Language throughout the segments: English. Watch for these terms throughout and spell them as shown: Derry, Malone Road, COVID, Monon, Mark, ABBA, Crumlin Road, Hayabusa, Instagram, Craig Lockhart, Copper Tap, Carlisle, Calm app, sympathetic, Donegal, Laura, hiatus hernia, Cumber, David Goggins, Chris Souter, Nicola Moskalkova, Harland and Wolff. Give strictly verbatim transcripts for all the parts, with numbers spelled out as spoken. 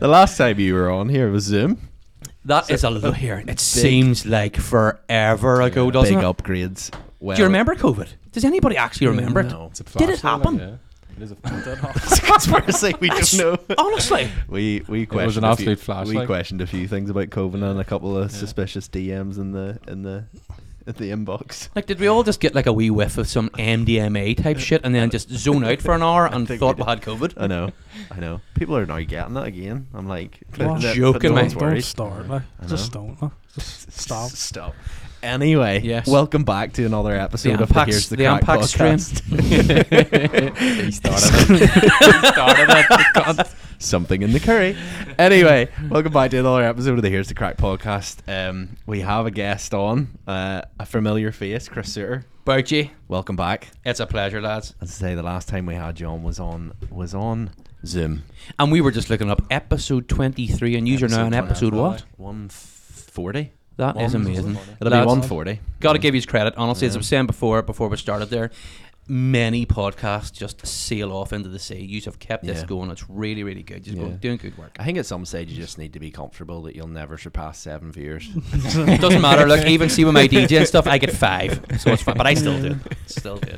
The last time you were on here was Zoom. That so is a little here. It big, seems like forever ago, yeah, doesn't big it? Big upgrades. Well, do you remember COVID? Does anybody actually remember no. it? It's a flash. Did it happen? Like, yeah. It is a conspiracy. We don't know. Honestly, we we questioned. It was an absolute few, flash. We like. questioned a few things about COVID and a couple of yeah. suspicious D Ms in the in the in the inbox. Like, did we all just get like a wee whiff of some M D M A type shit and then just zone out for an hour and thought we, we had COVID? I know, I know. People are now getting that again. I'm like, well, that, joking, mate. Don't start, like. Just don't. Like. Just stop, stop. Anyway, yes. Welcome back to another episode the of Unpacks, Here's the, the Crack Unpacks podcast. He started it. He started it. Something in the curry. Anyway, welcome back to another episode of the Here's the Crack podcast. Um, we have a guest on, uh, a familiar face, Chris Souter. Bertie, welcome back. It's a pleasure, lads. As I say, the last time we had you on was on was on Zoom, and we were just looking up episode twenty-three, and you're now on episode what? One forty. That one is amazing. It'll That's be one forty. Got to give you credit. Honestly, yeah. as I was saying before, before we started there, many podcasts just sail off into the sea. You have kept yeah. this going. It's really, really good. You're yeah. doing good work. I think at some stage you just need to be comfortable that you'll never surpass seven viewers. It doesn't matter. Look, even see with my D J and stuff, I get five. So it's fun. But I still do. Still do.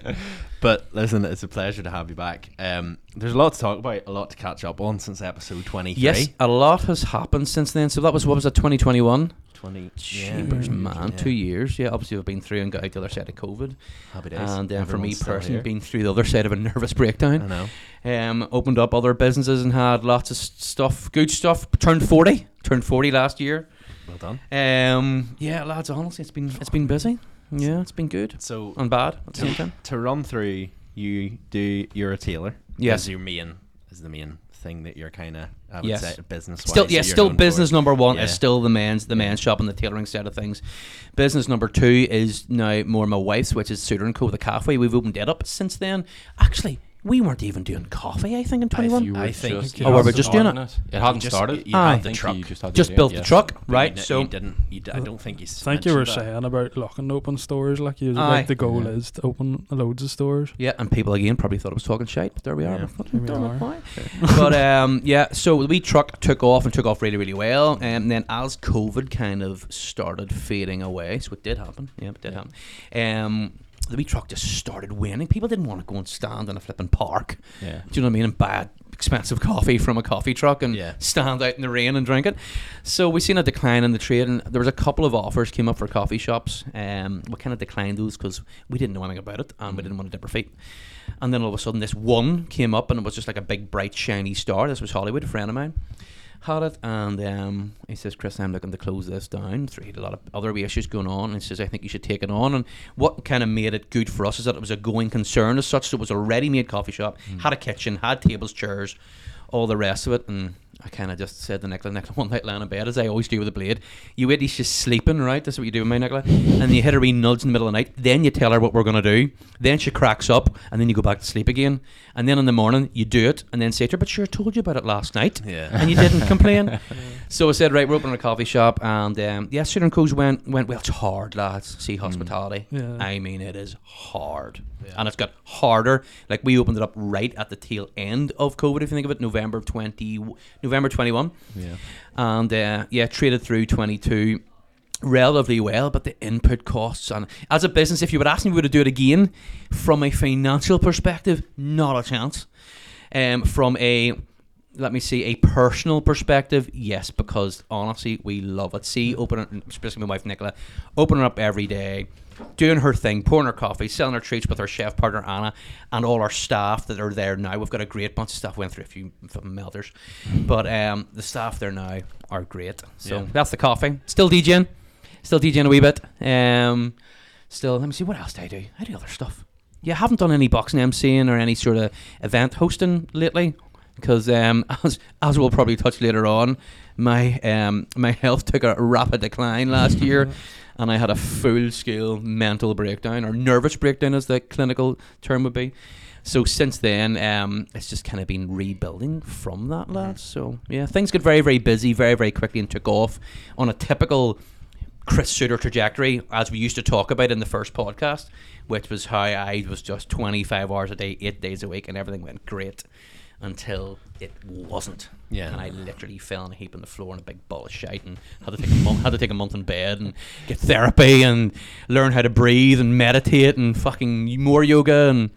But listen, it's a pleasure to have you back. Um, there's a lot to talk about, a lot to catch up on since episode twenty-three. Yes, a lot has happened since then. So that was, what was it, twenty twenty-one? Cheapers, yeah. man. Yeah. Two years. Yeah, obviously we've been through and got out the other side of COVID. Happy days. And then um, for me personally, been through the other side of a nervous breakdown. I know. Um, opened up other businesses and had lots of stuff, good stuff. Turned forty. Turned forty last year. Well done. Um, yeah, lads. Honestly, it's been it's been busy. Yeah, it's been good. So and bad at the same time. To run through, you do. You're a tailor. Yes. Is your main is the main. thing that you're kind of I would yes. say business still yeah still business for. Number one yeah. is still the men's the men's shop and the tailoring side of things. Business number two is now more my wife's, which is Souter and Co, the cafe. We've opened it up since then. Actually, we weren't even doing coffee, I think, in twenty-one. I think, think. Oh, were we just doing it? It, it hadn't just, started. You had the truck. You just, had just the built yes. the truck, right? So you didn't. You d- I don't think you. I think you were that. saying about locking open stores, like you. Like the goal yeah. is to open loads of stores. Yeah, and people again probably thought I was talking shite, but there we are. Yeah. But, there we are. but um, yeah, so the wee truck took off and took off really, really well, and then as COVID kind of started fading away, so it did happen. Yeah, it did yeah. happen. Um. The wee truck just started winning. People didn't want to go and stand in a flipping park. Yeah. Do you know what I mean? And buy expensive coffee from a coffee truck and yeah. stand out in the rain and drink it. So we seen a decline in the trade, and there was a couple of offers came up for coffee shops. Um, we kind of declined those because we didn't know anything about it and we didn't want to dip our feet. And then all of a sudden this one came up and it was just like a big bright shiny star. This was Hollywood, a friend of mine. Had it, and um, he says, Chris, I'm looking to close this down. He had a lot of other issues going on, and he says, I think you should take it on. And what kind of made it good for us is that it was a going concern as such. So it was a ready-made coffee shop, mm. had a kitchen, had tables, chairs, all the rest of it. And I kind of just said to Nicola, Nicola, one night lying in bed, as I always do with a blade, you wait, she's sleeping, right? That's what you do with my Nicola. And you hit her wee nudge in the middle of the night. Then you tell her what we're going to do. Then she cracks up, and then you go back to sleep again. And then in the morning, you do it, and then say to her, but sure, I told you about it last night. Yeah. And you didn't complain. Yeah. So I said, right, we're opening a coffee shop. And um, yeah, Souter and Co's went, went, well, it's hard, lads. See, hospitality. Mm. Yeah. I mean, it is hard. Yeah. And it's got harder. Like, we opened it up right at the tail end of COVID, if you think of it, November of twenty. November twenty-one, yeah, and uh, yeah, traded through twenty-two relatively well, but the input costs, and as a business, if you would ask me, would I do it again? From a financial perspective, not a chance. Um, from a let me see, a personal perspective, yes, because honestly, we love it. See, opening, especially my wife Nicola, opening up every day, doing her thing, pouring her coffee, selling her treats with her chef partner Anna, and all our staff that are there now. We've got a great bunch of staff. Went through a few melters, but um, the staff there now are great. So yeah. that's the coffee. Still DJing, still DJing a wee bit. Um, still, let me see, what else do I do? I do other stuff. Yeah, I haven't done any boxing emceeing or any sort of event hosting lately. Because um, as as we'll probably touch later on, my um, my health took a rapid decline last year, and I had a full-scale mental breakdown, or nervous breakdown as the clinical term would be. So since then, um, it's just kind of been rebuilding from that, lads. So yeah, things got very, very busy, very, very quickly, and took off on a typical Chris Souter trajectory, as we used to talk about in the first podcast, which was how I was just twenty-five hours a day, eight days a week, and everything went great. until it wasn't. Yeah. And I literally fell in a heap on the floor in a big ball of shite and had to take a month, had to take a month in bed and get therapy and learn how to breathe and meditate and fucking more yoga and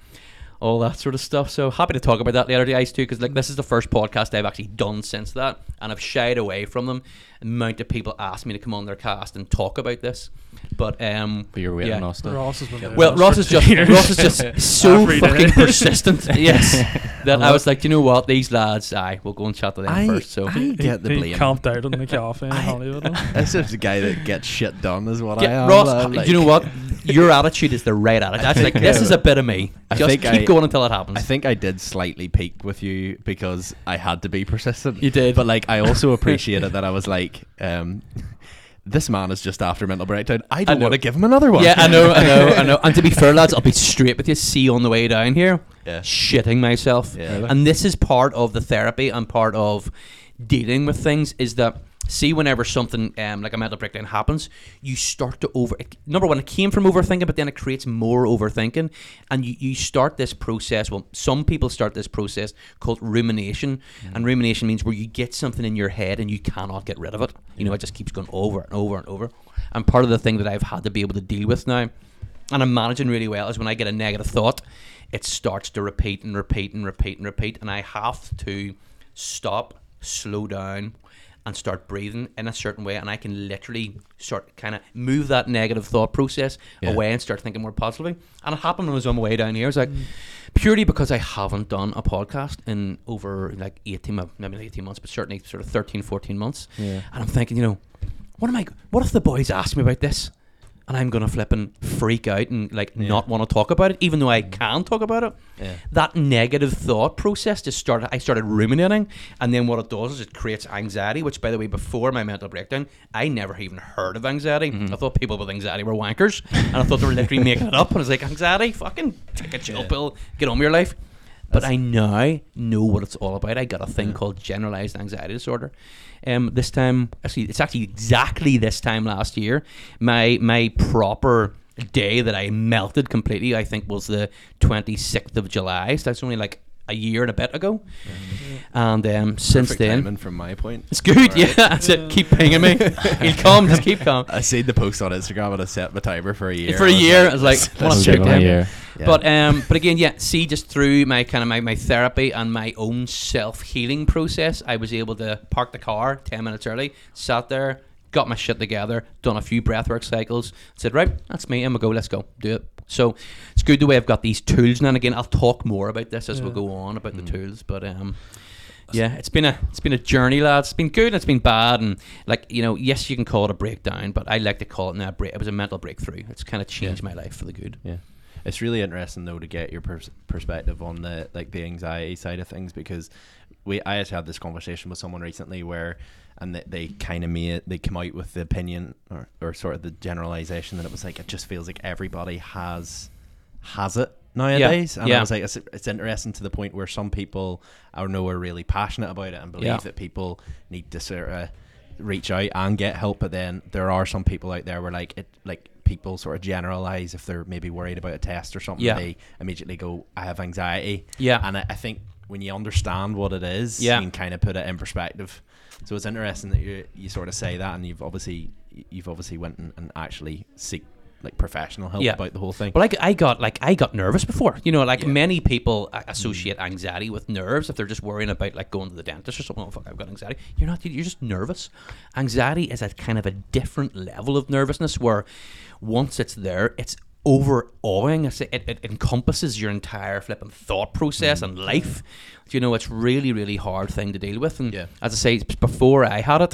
all that sort of stuff. So happy to talk about that later, guys, too, because like this is the first podcast I've actually done since that, and I've shied away from them. The amount of people asked me to come on their cast and talk about this, but um, but you're waiting on us. Ross has been well, Ross is just Ross is just so fucking persistent. Yes, that I was like, do you know what, these lads, aye, we'll go and chat to them I, first. So I he, get the blame. He camped out on the cafe in Hollywood. This is the guy that gets shit done, is what yeah, I am. Ross, uh, like, do you know what? Your attitude is the right attitude. That's like, this is a bit of me. I just keep I, going until it happens. I think I did slightly peak with you because I had to be persistent. You did. But like, I also appreciated that I was like, um, this man is just after mental breakdown. I don't I want to give him another one. Yeah, I know, I know, I know. And to be fair, lads, I'll be straight with you. See on the way down here, yeah. shitting myself. Yeah. Really? And this is part of the therapy and part of dealing with things is that, see, whenever something um, like a mental breakdown happens, you start to over... It, number one, it came from overthinking, but then it creates more overthinking. And you, you start this process... Well, some people start this process called rumination. Mm-hmm. And rumination means where you get something in your head and you cannot get rid of it. You know, it just keeps going over and over and over. And part of the thing that I've had to be able to deal with now, and I'm managing really well, is when I get a negative thought, it starts to repeat and repeat and repeat and repeat. And I have to stop, slow down... and start breathing in a certain way, and I can literally start kind of move that negative thought process yeah. away and start thinking more positively. And it happened when I was on my way down here. It's like mm. purely because I haven't done a podcast in over like eighteen, maybe like eighteen months, but certainly sort of thirteen, fourteen months. Yeah. And I'm thinking, you know, what am I? What if the boys ask me about this, and I'm gonna flipping freak out and like yeah. not want to talk about it, even though I can talk about it. Yeah. That negative thought process just started. I started ruminating, and then what it does is it creates anxiety. Which, by the way, before my mental breakdown, I never even heard of anxiety. Mm-hmm. I thought people with anxiety were wankers, and I thought they were literally making it up. And I was like, anxiety, fucking take a chill yeah. pill, get on with your life. But That's I now know what it's all about. I got a thing yeah. called generalized anxiety disorder. Um, this time, actually, it's actually exactly this time last year. My my proper day that I melted completely, I think, was the twenty-sixth of July. So that's only like a year and a bit ago. Yeah. And um, since Perfect then, timing from my point, it's good. Right. Yeah, that's yeah. it. Keep pinging me. He'll come. Just keep calm. I see the post on Instagram, and I set my timer for a year. For a year, I was like, I want to check him. Yeah. But um, but again, yeah. See, just through my kind of my, my therapy and my own self healing process, I was able to park the car ten minutes early, sat there, got my shit together, done a few breathwork cycles, said, right, that's me, I'm gonna go, let's go, do it. So it's good the way I've got these tools now. And again, I'll talk more about this as yeah. we we'll go on about mm. the tools. But um, yeah, it's been a it's been a journey, lads. It's been good and it's been bad, and like, you know, yes, you can call it a breakdown, but I like to call it now a break. It was a mental breakthrough. It's kind of changed yeah. my life for the good. Yeah. It's really interesting though to get your pers- perspective on the like the anxiety side of things, because we I just had this conversation with someone recently where, and they, they kind of made they come out with the opinion or, or sort of the generalization that it was like, it just feels like everybody has has it nowadays. Yeah. And yeah. I was like, it's, it's interesting to the point where some people I know are really passionate about it and believe yeah. that people need to sort of reach out and get help, but then there are some people out there where like it like. people sort of generalize if they're maybe worried about a test or something yeah. they immediately go, I have anxiety. Yeah. And I, I think when you understand what it is yeah. you can kind of put it in perspective. So it's interesting that you you sort of say that, and you've obviously you've obviously went and, and actually seek like professional help yeah. about the whole thing. Well, I, I got like I got nervous before, you know, like yeah. many people associate anxiety with nerves. If they're just worrying about like going to the dentist or something, oh fuck, I've got anxiety. You're not, you're just nervous. Anxiety is a kind of a different level of nervousness where once it's there, it's overawing. It, it encompasses your entire flipping thought process mm-hmm. and life. You know, it's really, really hard thing to deal with. And yeah. as I say, before I had it,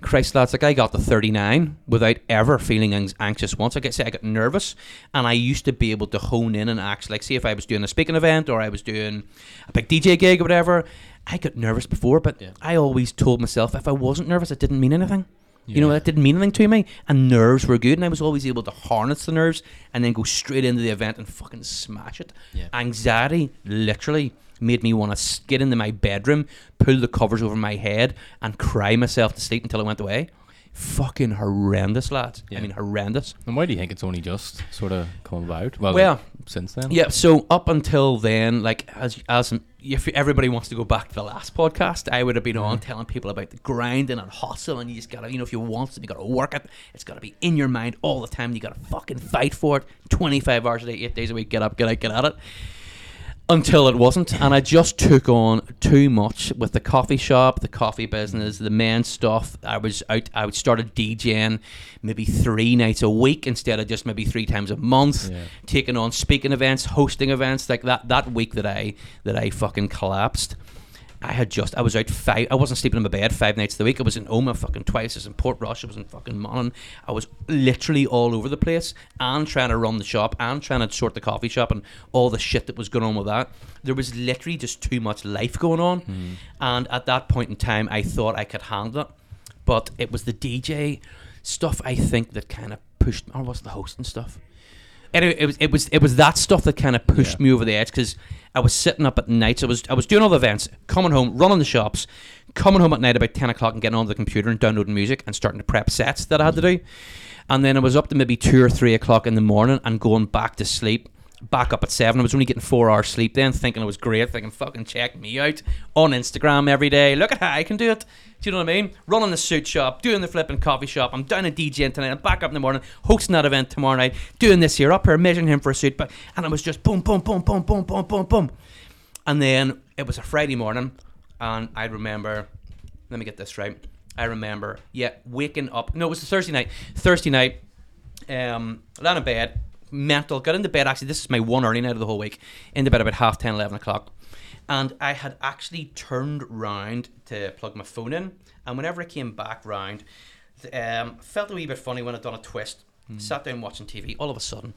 Christ, lads, like I got to thirty-nine without ever feeling ang- anxious once. Like I say, I got nervous, and I used to be able to hone in and act like, see, if I was doing a speaking event or I was doing a big D J gig or whatever, I got nervous before, but yeah. I always told myself if I wasn't nervous, it didn't mean anything. Yeah. You know, that didn't mean anything to me, and nerves were good, and I was always able to harness the nerves and then go straight into the event and fucking smash it. Yeah. Anxiety literally made me want to get into my bedroom, pull the covers over my head, and cry myself to sleep until I went away. fucking horrendous, lads. Yeah. I mean, horrendous. And why do you think it's only just sort of come about? Well, well like, since then? Yeah, so up until then, like, as as if everybody wants to go back to the last podcast, I would have been mm-hmm. on telling people about the grinding and hustle, and you just gotta, you know, if you want something, you gotta work it. It's gotta be in your mind all the time. You gotta fucking fight for it. twenty-five hours a day, eight days a week, get up, get out, get at it. Until it wasn't, and I just took on too much with the coffee shop, the coffee business, the men's stuff. I was out, I would started DJing maybe three nights a week instead of just maybe three times a month, yeah. taking on speaking events, hosting events, like that. That week that I that I fucking collapsed, I had just, I was out five, I wasn't sleeping in my bed five nights of the week. I was in Oma fucking twice, I was in Portrush, I was in fucking Monon. I was literally all over the place and trying to run the shop and trying to sort the coffee shop and all the shit that was going on with that. There was literally just too much life going on. Mm. And at that point in time, I thought I could handle it. But it was the D J stuff, I think, that kind of pushed me, or was it the hosting stuff? Anyway, it was it was it was that stuff that kind of pushed yeah. me over the edge, because I was sitting up at nights. I was I was doing all the events, coming home, running the shops, coming home at night about ten o'clock and getting onto the computer and downloading music and starting to prep sets that I had to do, and then I was up to maybe two or three o'clock in the morning and going back to sleep, back up at seven. I was only getting four hours sleep then, thinking it was great, thinking fucking check me out on Instagram every day. Look at how I can do it. Do you know what I mean? Running the suit shop, doing the flipping coffee shop. I'm down at DJing tonight. I'm back up in the morning, hosting that event tomorrow night, doing this here, up here, measuring him for a suit. But and it was just boom, boom, boom, boom, boom, boom, boom, boom. And then it was a Friday morning, and I remember, let me get this right. I remember, yeah, waking up. No, it was a Thursday night. Thursday night, um, laying in bed, mental, got into bed. Actually, this is my one early night of the whole week. Into bed about half ten, eleven o'clock. And I had actually turned round to plug my phone in, and whenever I came back round, um, felt a wee bit funny when I'd done a twist. Mm. Sat down watching T V. All of a sudden,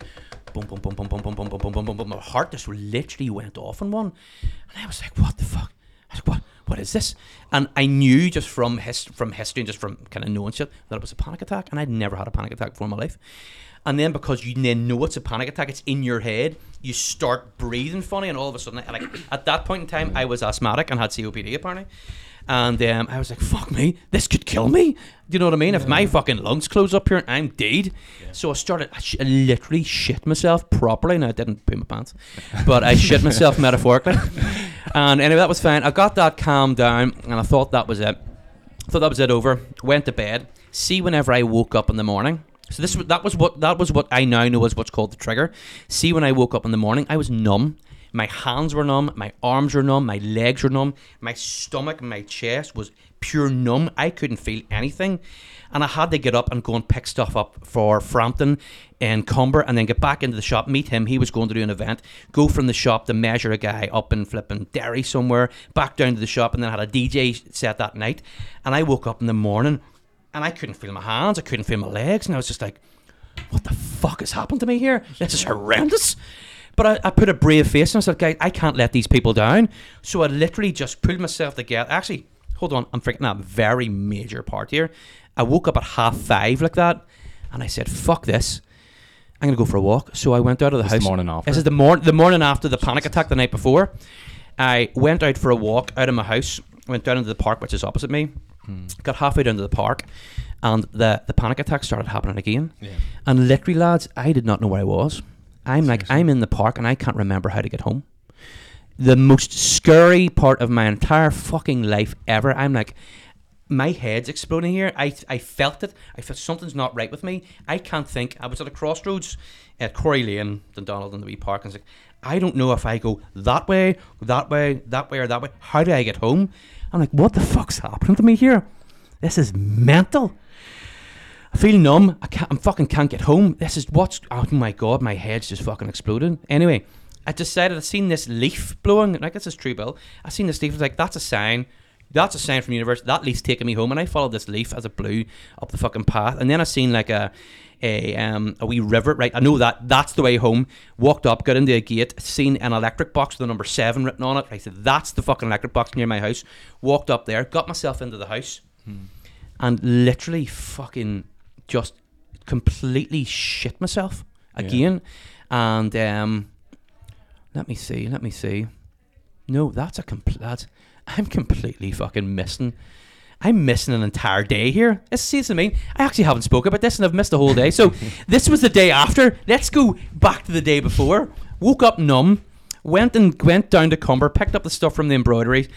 boom, boom, boom, boom, boom, boom, boom, boom, boom, boom, boom, boom. My heart just literally went off on one, and I was like, "What the fuck? I was like, what? What is this?" And I knew just from his from history and just from kind of knowing shit that it was a panic attack, and I'd never had a panic attack before in my life. And then because you then know it's a panic attack, it's in your head, you start breathing funny, and all of a sudden, like at that point in time, I was asthmatic and had C O P D apparently. And um, I was like, fuck me, this could kill me. Do you know what I mean? Yeah. If my fucking lungs close up here, I'm dead. Yeah. So I started, I, sh- I literally shit myself properly. Now I didn't poo my pants, but I shit myself metaphorically. And anyway, that was fine. I got that calmed down, and I thought that was it. I thought that was it over. Went to bed. See, whenever I woke up in the morning, So this that was what that was what I now know is what's called the trigger. See, when I woke up in the morning, I was numb. My hands were numb, my arms were numb, my legs were numb, my stomach, my chest was pure numb. I couldn't feel anything. And I had to get up and go and pick stuff up for Frampton and Cumber, and then get back into the shop, meet him. He was going to do an event, go from the shop to measure a guy up in flipping Derry somewhere, back down to the shop, and then had a D J set that night. And I woke up in the morning, and I couldn't feel my hands, I couldn't feel my legs, and I was just like, what the fuck has happened to me here? This is horrendous. But I, I put a brave face and I said, guys, I can't let these people down. So I literally just pulled myself together. Actually, hold on, I'm freaking out, very major part here. I woke up at half five like that, and I said, fuck this, I'm going to go for a walk. So I went out of the this house. This morning after. This is the, mor- the morning after the panic attack the night before. I went out for a walk out of my house, went down into the park, which is opposite me. Got halfway down to the park, and the, the panic attack started happening again. Yeah. And literally, lads, I did not know where I was. I'm Seriously. like, I'm in the park, and I can't remember how to get home. The most scary part of my entire fucking life ever. I'm like, my head's exploding here. I I felt it. I felt something's not right with me. I can't think. I was at a crossroads at Quarry Lane, Dundonald, and the wee park, and I was like, I don't know if I go that way, that way, that way, or that way. How do I get home? I'm like, what the fuck's happening to me here? This is mental. I feel numb. I can't, I fucking can't get home. This is what's... Oh my God, my head's just fucking exploding. Anyway, I decided, I seen this leaf blowing. Like, this is true, Bill. I seen this leaf. I was like, that's a sign. That's a sign from the universe. That leaf's taking me home. And I followed this leaf as it blew up the fucking path. And then I seen like a... A, um, a wee river, right? I know that that's the way home. Walked up, got into a gate, seen an electric box with the number seven written on it. I said, that's the fucking electric box near my house. Walked up there, got myself into the house, hmm. and literally fucking just completely shit myself again. Yeah. And um, let me see, let me see. No, that's a complete. I'm completely fucking missing. I'm missing an entire day here. This seems to me, I actually haven't spoken about this and I've missed the whole day. So this was the day after. Let's go back to the day before. Woke up numb, went and went down to Cumber, picked up the stuff from the embroidery,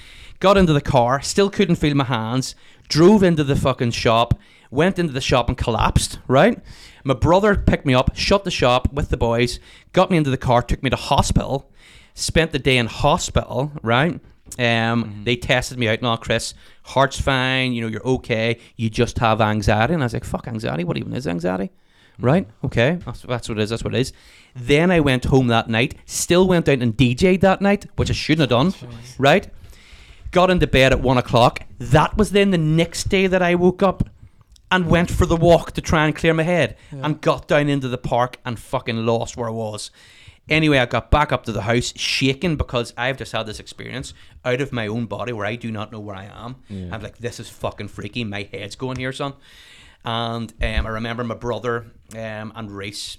got into the car, still couldn't feel my hands, drove into the fucking shop, went into the shop and collapsed, right? My brother picked me up, shut the shop with the boys, got me into the car, took me to hospital, spent the day in hospital, right? Um, mm-hmm. They tested me out, no, Chris, heart's fine, you know, you're okay, you just have anxiety. And I was like, fuck anxiety, what even is anxiety? Right, okay, that's, that's what it is, that's what it is. Then I went home that night, still went out and D J'd that night, which I shouldn't have done, right? Got into bed at one o'clock. That was then the next day that I woke up and went for the walk to try and clear my head, yeah. and got down into the park and fucking lost where I was. Anyway, I got back up to the house shaking because I've just had this experience out of my own body where I do not know where I am. Yeah. I'm like, this is fucking freaky. My head's going here, son. And um, I remember my brother um, and Reese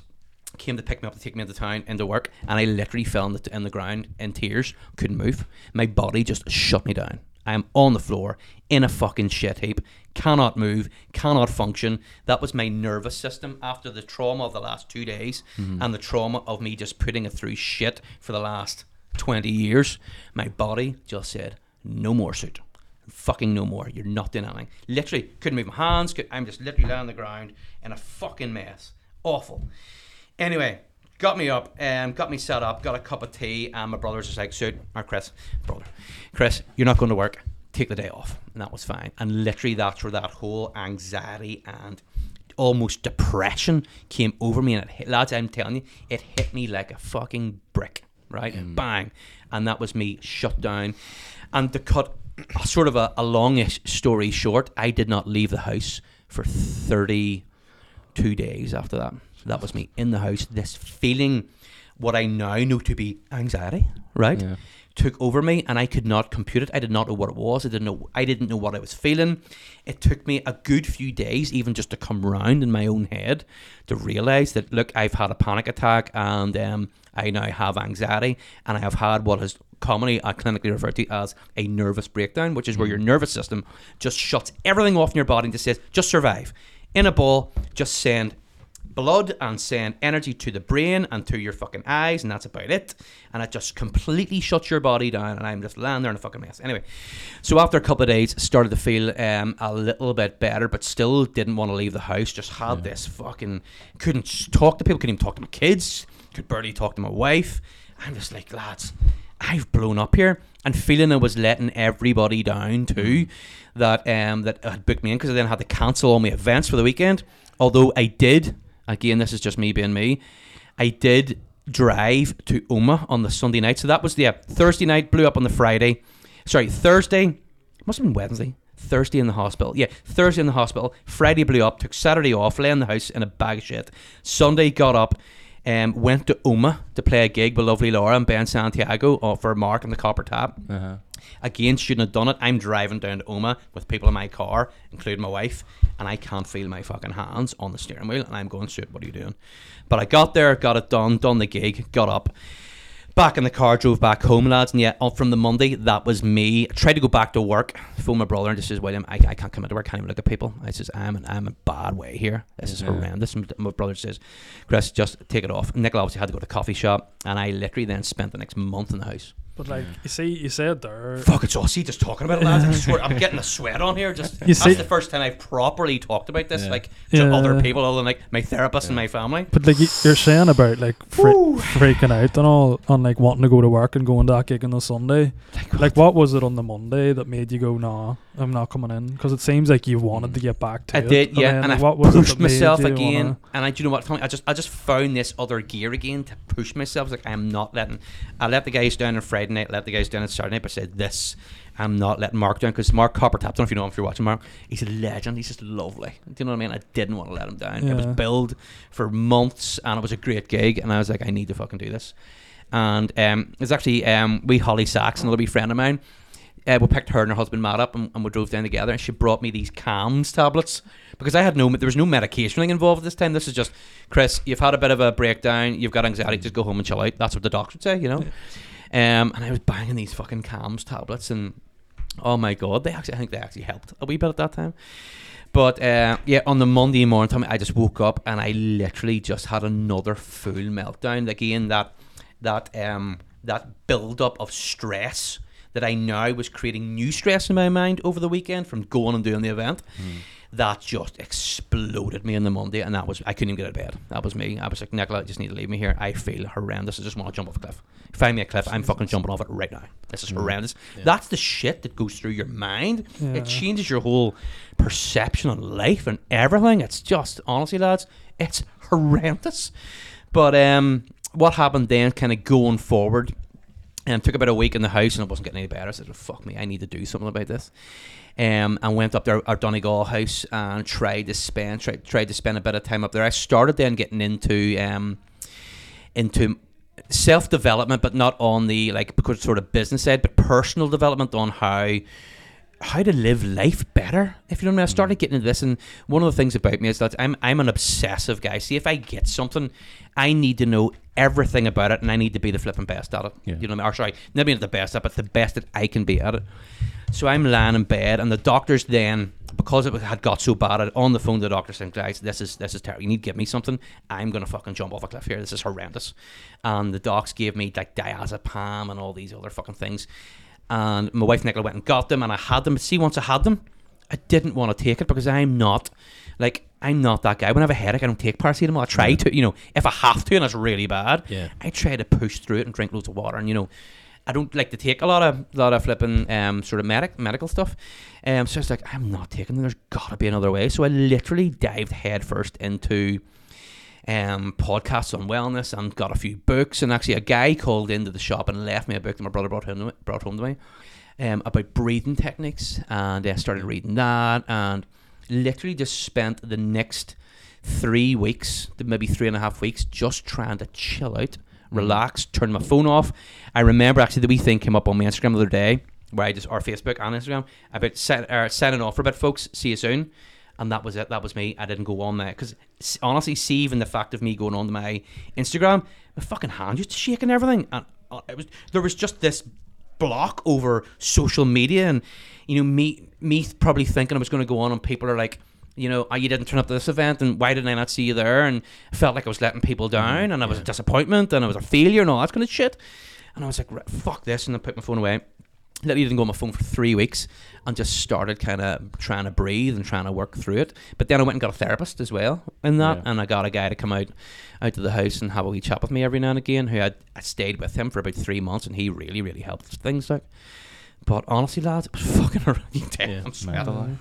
came to pick me up to take me into town, into work, and I literally fell in the, in the ground in tears, couldn't move. My body just shut me down. I'm on the floor in a fucking shit heap, cannot move, cannot function. That was my nervous system after the trauma of the last two days mm-hmm. and the trauma of me just putting it through shit for the last twenty years. My body just said, no more, suit. Fucking no more. You're not doing anything. Literally, couldn't move my hands. Could, I'm just literally laying on the ground in a fucking mess. Awful. Anyway, got me up, um, got me set up, got a cup of tea, and my brother's just like, Souter, or Chris, brother, Chris, you're not going to work. Take the day off. And that was fine. And literally that's where that whole anxiety and almost depression came over me. And it hit, lads, I'm telling you, it hit me like a fucking brick, right? Mm. Bang. And that was me shut down. And to cut sort of a, a longish story short, I did not leave the house for thirty-two days after that. So that was me in the house. This feeling, what I now know to be anxiety, right? Yeah. Took over me, and I could not compute it. I did not know what it was. I didn't know. I didn't know what I was feeling. It took me a good few days, even just to come round in my own head, to realise that look, I've had a panic attack, and um, I now have anxiety, and I have had what is commonly uh, clinically referred to as a nervous breakdown, which is where your nervous system just shuts everything off in your body and just says, just survive. In a ball, just send blood and send energy to the brain and to your fucking eyes, and that's about it. And it just completely shuts your body down, and I'm just laying there in a fucking mess. Anyway, so after a couple of days, started to feel um, a little bit better, but still didn't want to leave the house. Just had yeah. this fucking, couldn't talk to people, couldn't even talk to my kids, could barely talk to my wife. I'm just like, lads, I've blown up here, and feeling I was letting everybody down too, that um, that had booked me in, because I then had to cancel all my events for the weekend. Although I did, again, this is just me being me, I did drive to Oma on the Sunday night. So that was the uh, Thursday night, blew up on the Friday. Sorry, Thursday, must have been Wednesday. Thursday in the hospital. Yeah, Thursday in the hospital. Friday blew up, took Saturday off, lay in the house in a bag of shit. Sunday got up, Um, went to Oma to play a gig with lovely Laura and Ben Santiago uh, for Mark and the Copper Tap. Uh-huh. Again, shouldn't have done it. I'm driving down to Oma with people in my car, including my wife, and I can't feel my fucking hands on the steering wheel, and I'm going, Souter, what are you doing? But I got there, got it done, done the gig, got up, back in the car, drove back home, lads, and yeah, from the Monday, that was me. I tried to go back to work, phoned my brother and just says, William, I, I can't come into work, can't even look at people. I says, I'm in, I'm in a bad way here. This is yeah. horrendous. And my brother says, Chris, just take it off. Nicola obviously had to go to a coffee shop, and I literally then spent the next month in the house. But like, you see, you said there... Fuck, it's Aussie just talking about it, lads. I swear, I'm getting a sweat on here. Just you That's see, the first time I've properly talked about this, yeah. like, to yeah. other people, other than, like, my therapist yeah. and my family. But, like, you're saying about, like, fre- freaking out and all, and, like, wanting to go to work and going to that gig on the Sunday. Like, what, like, what was it on the Monday that made you go, nah, I'm not coming in? Because it seems like you wanted to get back to I it. I did, yeah, and, and I what was pushed myself again. Wanna... And, I, do you know what, I just I just found this other gear again to push myself. It's like, I'm not letting... I let the guys down in Friday night, let the guys down on Saturday night, but I said this, I'm not letting Mark down, because Mark Copper Tap, I don't know if you know him, if you're watching Mark, he's a legend, he's just lovely, do you know what I mean? I didn't want to let him down. yeah. It was billed for months and it was a great gig, and I was like, I need to fucking do this. And um, it's actually um, we Holly Sachs, another wee friend of mine, uh, we picked her and her husband Matt up, and, and we drove down together, and she brought me these CAMS tablets, because I had no, there was no medication involved this time. This is just, Chris, you've had a bit of a breakdown, you've got anxiety, just go home and chill out. That's what the doctor would say, you know. yeah. Um, and I was banging these fucking CAMS tablets, and Oh my God, they actually I think they actually helped a wee bit at that time. But uh, yeah, on the Monday morning time, I just woke up and I literally just had another full meltdown. Again, that that um, that build-up of stress that I now was creating new stress in my mind over the weekend from going and doing the event. Mm. That just exploded me on the Monday, and that was I couldn't even get out of bed. That was me. I was like, Nicola, you just need to leave me here. I feel horrendous. I just want to jump off a cliff. Find me a cliff. I'm fucking jumping off it right now. This is mm. horrendous. Yeah. That's the shit that goes through your mind. Yeah. It changes your whole perception on life and everything. It's just, honestly, lads, it's horrendous. But um, what happened then, kind of going forward, um, took about a week in the house, and I wasn't getting any better. I said, well, fuck me, I need to do something about this. Um, and went up there, our Donegal house, and tried to spend tried, tried to spend a bit of time up there. I started then getting into um, into self development, but not on the like because sort of business side, but personal development on how how to live life better. If you know what I mean, I started getting into this, and one of the things about me is that I'm I'm an obsessive guy. See, if I get something, I need to know everything about it, and I need to be the flipping best at it. Yeah. You know what I mean? Or sorry, not being the best at it, but the best that I can be at it. So I'm lying in bed, and the doctors then, because it had got so bad, I'd on the phone to the doctor saying, guys, this is this is terrible. You need to give me something. I'm going to fucking jump off a cliff here. This is horrendous. And the docs gave me like diazepam and all these other fucking things. And my wife, Nicola, went and got them, and I had them. But see, once I had them, I didn't want to take it because I'm not, like, I'm not that guy. When I have a headache, I don't take paracetamol. I try to, you know, if I have to and it's really bad, yeah. I try to push through it and drink loads of water and, you know, I don't like to take a lot of lot of flipping um, sort of medic, medical stuff. Um, so it's like, I'm not taking them. There's got to be another way. So I literally dived headfirst into um, podcasts on wellness and got a few books. And actually a guy called into the shop and left me a book that my brother brought home to me, brought home to me um, about breathing techniques. And I started reading that and literally just spent the next three weeks, maybe three and a half weeks, just trying to chill out. Relax, turn my phone off. I remember actually the wee thing came up on my Instagram the other day, where I just, or Facebook and Instagram, about set, uh, signing off for a bit, folks. See you soon. And that was it. That was me. I didn't go on there. Because honestly, see, even the fact of me going on to my Instagram, my fucking hand used to shake and everything. And it was, there was just this block over social media. And, you know, me, me probably thinking I was going to go on, and people are like, you know, oh, you didn't turn up to this event, and why didn't I not see you there? And I felt like I was letting people down, and I was yeah. a disappointment, and I was a failure, and all that kind of shit. And I was like, fuck this, and I put my phone away. Literally didn't go on my phone for three weeks, and just started kind of trying to breathe and trying to work through it. But then I went and got a therapist as well in that, yeah. and I got a guy to come out, out to the house and have a wee chat with me every now and again, who I, I stayed with him for about three months, and he really, really helped things out. But honestly, lads, it was fucking horrendous. Yeah, I'm sweating.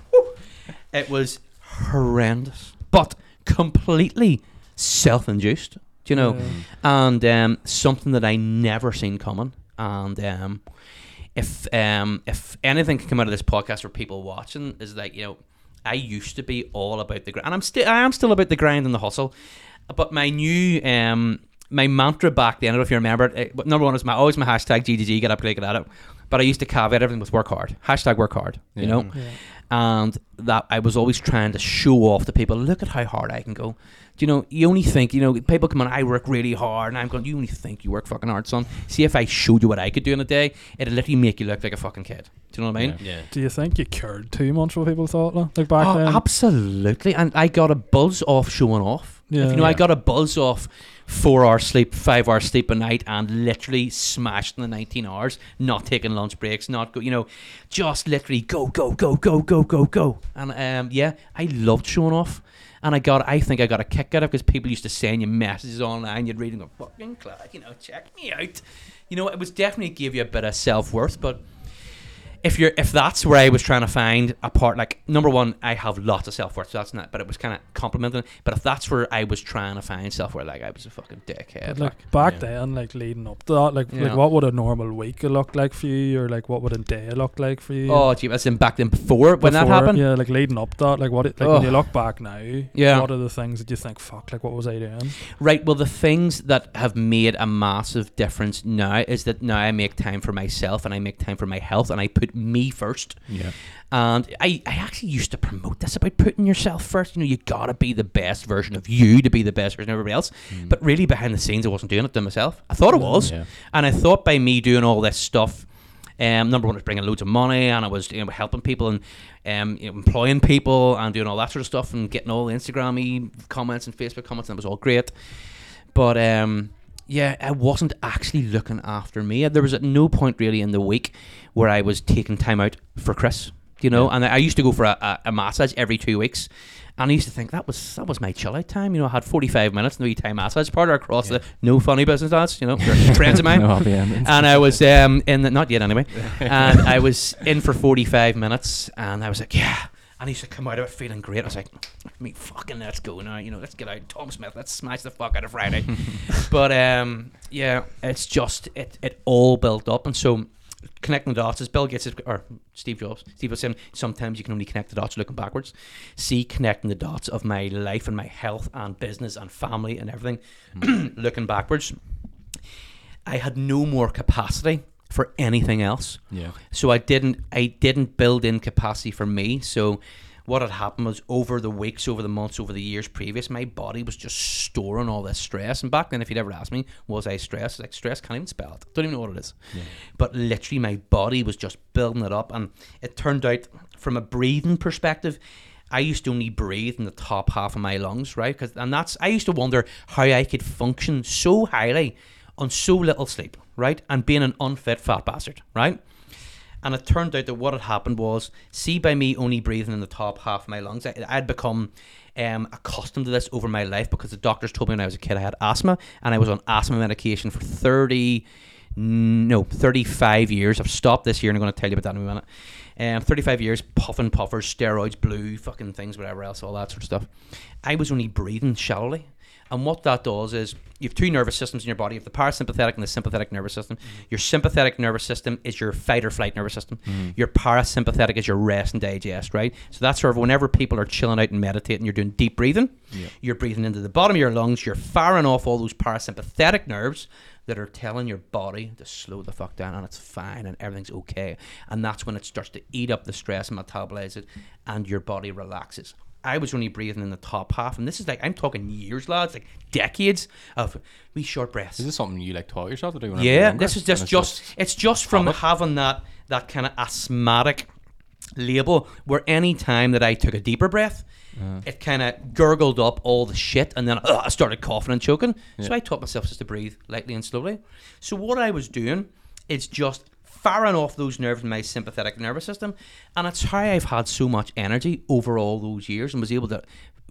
It was horrendous, but completely self-induced, do you know? Yeah. And um, something that I never seen coming. And um, if um, if anything can come out of this podcast for people watching, is like, you know, I used to be all about the grind, and I'm still I am still about the grind and the hustle. But my new um, my mantra back then, I don't know if you remember it. it but number one is my always my hashtag G G G, get up, get at it. But I used to caveat everything with work hard, hashtag work hard, you yeah. know. Yeah. And that I was always trying to show off to people, look at how hard I can go. Do you know, you only think, you know, people come on, I work really hard, and I'm going, you only think you work fucking hard, son. See, if I showed you what I could do in a day, it'd literally make you look like a fucking kid. Do you know what I mean? Yeah. yeah. Do you think you cared too much what people thought, like back oh, then? Absolutely. And I got a buzz off showing off. Yeah. If you know, yeah. I got a buzz off four hours sleep, five hours sleep a night, and literally smashed in the nineteen hours, not taking lunch breaks, not go, you know, just literally go, go, go, go, go, go, go. And um, yeah, I loved showing off. And I got, I think I got a kick out of it because people used to send you messages online. You'd read and go, fucking Clyde, you know, check me out. You know, it was definitely gave you a bit of self-worth. But if you're, if that's where I was trying to find a part, like, number one, I have lots of self-worth, so that's not, but it was kind of complimenting. But if that's where I was trying to find self-worth, like, I was a fucking dickhead. Like, like back yeah. then, like, leading up to that, like, yeah. like, what would a normal week look like for you? Or, like, what would a day look like for you? Oh, gee, that's in back then before, before when that happened? Yeah, like, leading up to that, like, what, it, like, oh. when you look back now, yeah. what are the things that you think, fuck, like, what was I doing? Right, well, the things that have made a massive difference now is that now I make time for myself, and I make time for my health, and I put me first. Yeah. And I, I actually used to promote this about putting yourself first. You know, you gotta be the best version of you to be the best version of everybody else. Mm. But really behind the scenes I wasn't doing it to myself. I thought it was. Yeah. And I thought by me doing all this stuff Um, number one was bringing loads of money, and I was, you know, helping people and um, you know, employing people and doing all that sort of stuff and getting all the Instagram-y comments and Facebook comments, and it was all great. But um, yeah, I wasn't actually looking after me. There was at no point really in the week where I was taking time out for Chris, you know. Yeah. And I used to go for a, a, a massage every two weeks. And I used to think that was that was my chill out time. You know, I had forty-five minutes in the wee time massage parlor across yeah. the no funny business ads, you know, friends of mine. No happy endings. And I was um, in, the, not yet anyway, and I was in for forty-five minutes, and I was like, yeah. And he used to come out of it feeling great. I was like, I mean, fucking let's go now, you know, let's get out. Tom Smith, let's smash the fuck out of Friday. But um, yeah, it's just, it, it all built up. And so, connecting the dots, as Bill Gates or Steve Jobs, Steve was saying, sometimes you can only connect the dots looking backwards. See, connecting the dots of my life and my health and business and family and everything, mm. looking backwards, I had no more capacity for anything else. Yeah. So I didn't, I didn't build in capacity for me. So what had happened was, over the weeks, over the months, over the years previous, my body was just storing all this stress. And back then, if you'd ever asked me, was I stressed? Like, stress, can't even spell it. Don't even know what it is. Yeah. But literally, my body was just building it up. And it turned out, from a breathing perspective, I used to only breathe in the top half of my lungs, right? Cause, and that's, I used to wonder how I could function so highly on so little sleep, right? And being an unfit fat bastard, right? And it turned out that what had happened was, see, by me only breathing in the top half of my lungs, I, I'd become um, accustomed to this over my life, because the doctors told me when I was a kid I had asthma, and I was on asthma medication for thirty, no, thirty-five years. I've stopped this year, and I'm going to tell you about that in a minute. Um, thirty-five years, puffing puffers, steroids, blue fucking things, whatever else, all that sort of stuff. I was only breathing shallowly. And what that does is, you have two nervous systems in your body. You have the parasympathetic and the sympathetic nervous system. Mm-hmm. Your sympathetic nervous system is your fight or flight nervous system. Mm-hmm. Your parasympathetic is your rest and digest, right? So that's sort of whenever people are chilling out and meditating, you're doing deep breathing. Yeah. You're breathing into the bottom of your lungs. You're firing off all those parasympathetic nerves that are telling your body to slow the fuck down, and it's fine and everything's okay. And that's when it starts to eat up the stress and metabolize it, and your body relaxes. I was only breathing in the top half, and this is like, I'm talking years, lads, like decades of wee short breaths. Is this something you like taught yourself to do? Whenever yeah, this is just, it's just, just it's just from habit. Having that that kind of asthmatic label, where any time that I took a deeper breath, uh. it kind of gurgled up all the shit, and then uh, I started coughing and choking. Yeah. So I taught myself just to breathe lightly and slowly. So what I was doing is just firing off those nerves in my sympathetic nervous system, and it's how I've had so much energy over all those years and was able to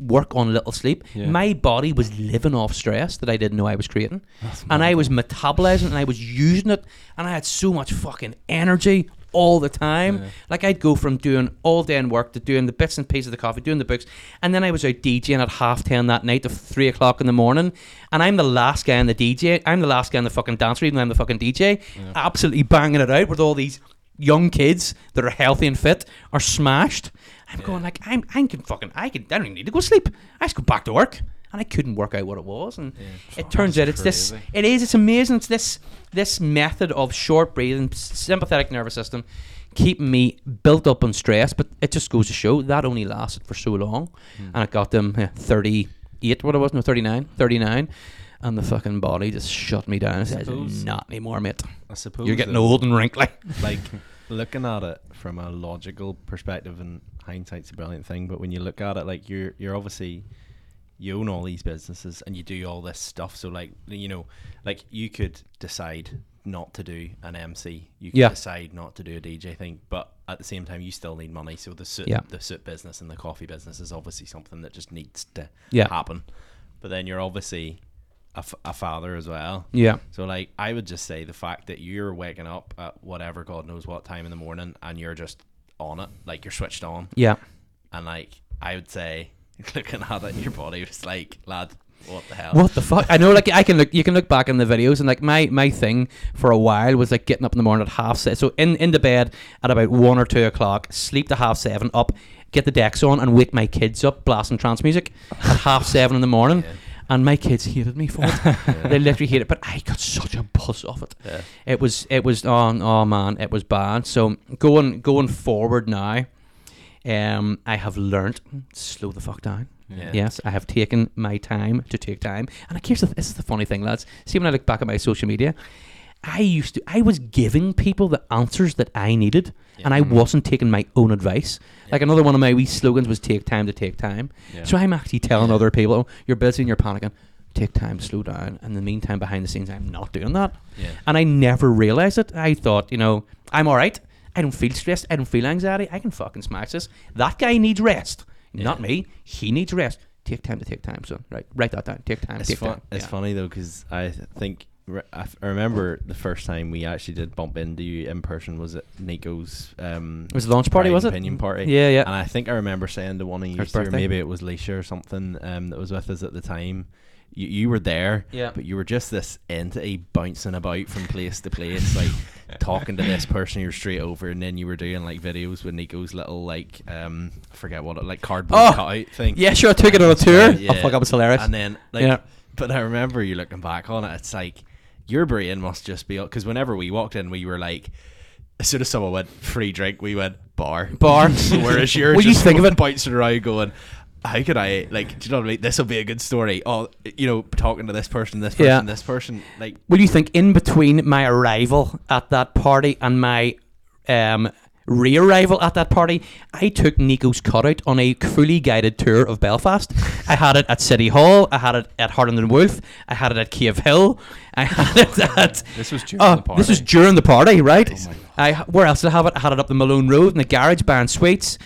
work on little sleep. Yeah. My body was living off stress that I didn't know I was creating. That's and I was metabolizing and I was using it, and I had so much fucking energy all the time. Yeah. Like, I'd go from doing all day in work to doing the bits and pieces of the coffee, doing the books, and then I was out DJing at half ten that night to three o'clock in the morning, and I'm the last guy on the D J, I'm the last guy on the fucking dance, even though I'm the fucking D J. Yeah. Absolutely banging it out with all these young kids that are healthy and fit are smashed. I'm yeah. going like, I'm I can fucking I can I don't even need to go sleep, I just go back to work. And I couldn't work out what it was, and yeah, it turns out it's crazy. this. It is. It's amazing. It's this this method of short breathing, sympathetic nervous system, keeping me built up on stress. But it just goes to show that only lasted for so long, mm. and it got them yeah, thirty-eight. What it was? No, thirty-nine. Thirty-nine, and the fucking body just shut me down. I said, "Not anymore, mate. I suppose you're getting old and wrinkly." Like, looking at it from a logical perspective, and hindsight's a brilliant thing. But when you look at it, like, you're you're obviously. You own all these businesses and you do all this stuff. So, like, you know, like, you could decide not to do an M C. You could yeah. decide not to do a D J thing. But at the same time, you still need money. So the suit, yeah. the suit business and the coffee business is obviously something that just needs to yeah. happen. But then you're obviously a, f- a father as well. Yeah. So, like, I would just say the fact that you're waking up at whatever God knows what time in the morning and you're just on it, like, you're switched on. Yeah. And, like, I would say... looking at it in your body was like, lad, what the hell, what the fuck. I know, like, I can look you can look back in the videos, and like, my my thing for a while was like getting up in the morning at half seven, so in in the bed at about one or two o'clock, sleep to half seven, up, get the decks on, and wake my kids up blasting trance music at half seven in the morning. Yeah. And my kids hated me for it. Yeah. They literally hated it, but I got such a buzz off it. Yeah. It was it was oh, oh man, it was bad. So going going forward now, Um, I have learnt slow the fuck down. Yeah. Yes, I have taken my time to take time. And here's the, this is the funny thing, lads. See, when I look back at my social media, I used to, I was giving people the answers that I needed, yeah. and I mm-hmm. wasn't taking my own advice. Yeah. Like another one of my wee slogans was take time to take time. Yeah. So I'm actually telling yeah. other people, oh, you're busy and you're panicking, take time to slow down. And in the meantime, behind the scenes, I'm not doing that. Yeah. And I never realized it. I thought, you know, I'm all right. I don't feel stressed. I don't feel anxiety. I can fucking smash this. That guy needs rest. Yeah. Not me. He needs rest. Take time to take time. So right, write that down. Take time. It's, take fun- time. it's yeah. funny though, because I think... I remember the first time we actually did bump into you in person was at Nico's. Um, it was a launch party, was it? Opinion party. Yeah, yeah. And I think I remember saying to one of you, or maybe it was Leisha or something um, that was with us at the time. You, you were there, yeah. but you were just this entity bouncing about from place to place, like talking to this person. You were straight over, and then you were doing like videos with Nico's little like um, I forget what it like cardboard oh, cutout thing. Yeah, sure. I took it on a tour. Yeah. Oh fuck, that was hilarious. And then like, yeah. but I remember you looking back on it. It's like. Your brain must just be, because whenever we walked in, we were like, as soon as someone went free drink, we went bar, bar. Whereas you're what just you think of it? Bouncing around going, how could I like? Do you know what I mean? This will be a good story. Oh, you know, talking to this person, this person, yeah. this person. Like, what do you think in between my arrival at that party and my um, re-arrival at that party? I took Nico's cutout on a fully guided tour of Belfast. I had it at City Hall. I had it at Harland and Wolff. I had it at Cave Hill. I had it at... This was during uh, the party. This was during the party, right? Oh I, where else did I have it? I had it up the Malone Road in the garage buying sweets.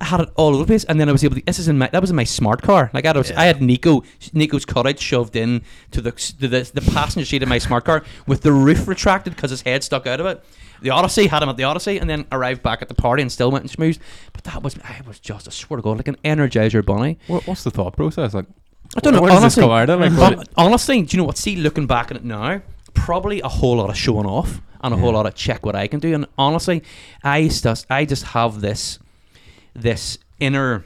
I had it all over the place, and then I was able to... This is in my... That was in my smart car. Like I, was, yeah. I had Nico, Nico's cutout shoved in to the, to the the passenger seat of my smart car with the roof retracted because his head stuck out of it. The Odyssey, had him at the Odyssey, and then arrived back at the party and still went and schmoozed. But that was... I was just, I swear to God, like an Energizer bunny. What, what's the thought process? Like... I don't know. Where honestly, does this like, um, honestly, do you know what? See, looking back at it now, probably a whole lot of showing off and a yeah. whole lot of check what I can do. And honestly, I just, I just have this, this inner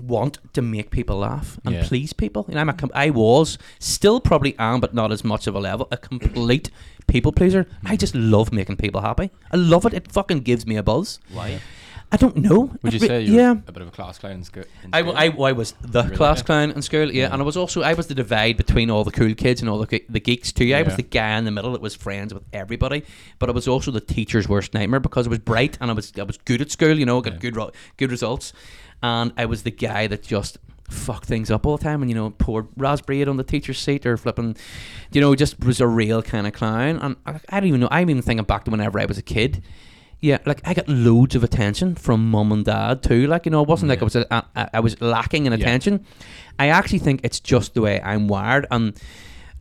want to make people laugh and yeah. please people. And I'm a, I was still probably am, but not as much of a level, a complete people pleaser. I just love making people happy. I love it. It fucking gives me a buzz. Why? I don't know. Would you say you yeah. were a bit of a class clown in school? I, I, I was the really? class clown in school, yeah. yeah. And I was also, I was the divide between all the cool kids and all the the geeks too. I yeah. was the guy in the middle that was friends with everybody. But I was also the teacher's worst nightmare because I was bright and I was I was good at school, you know, got yeah. good good results. And I was the guy that just fucked things up all the time and, you know, poured raspberry on the teacher's seat or flipping, you know, just was a real kind of clown. And I, I don't even know, I'm even thinking back to whenever I was a kid. Yeah, like I got loads of attention from mum and dad too. Like, you know, it wasn't yeah. like I was a, I, I was lacking in attention. Yeah. I actually think it's just the way I'm wired, and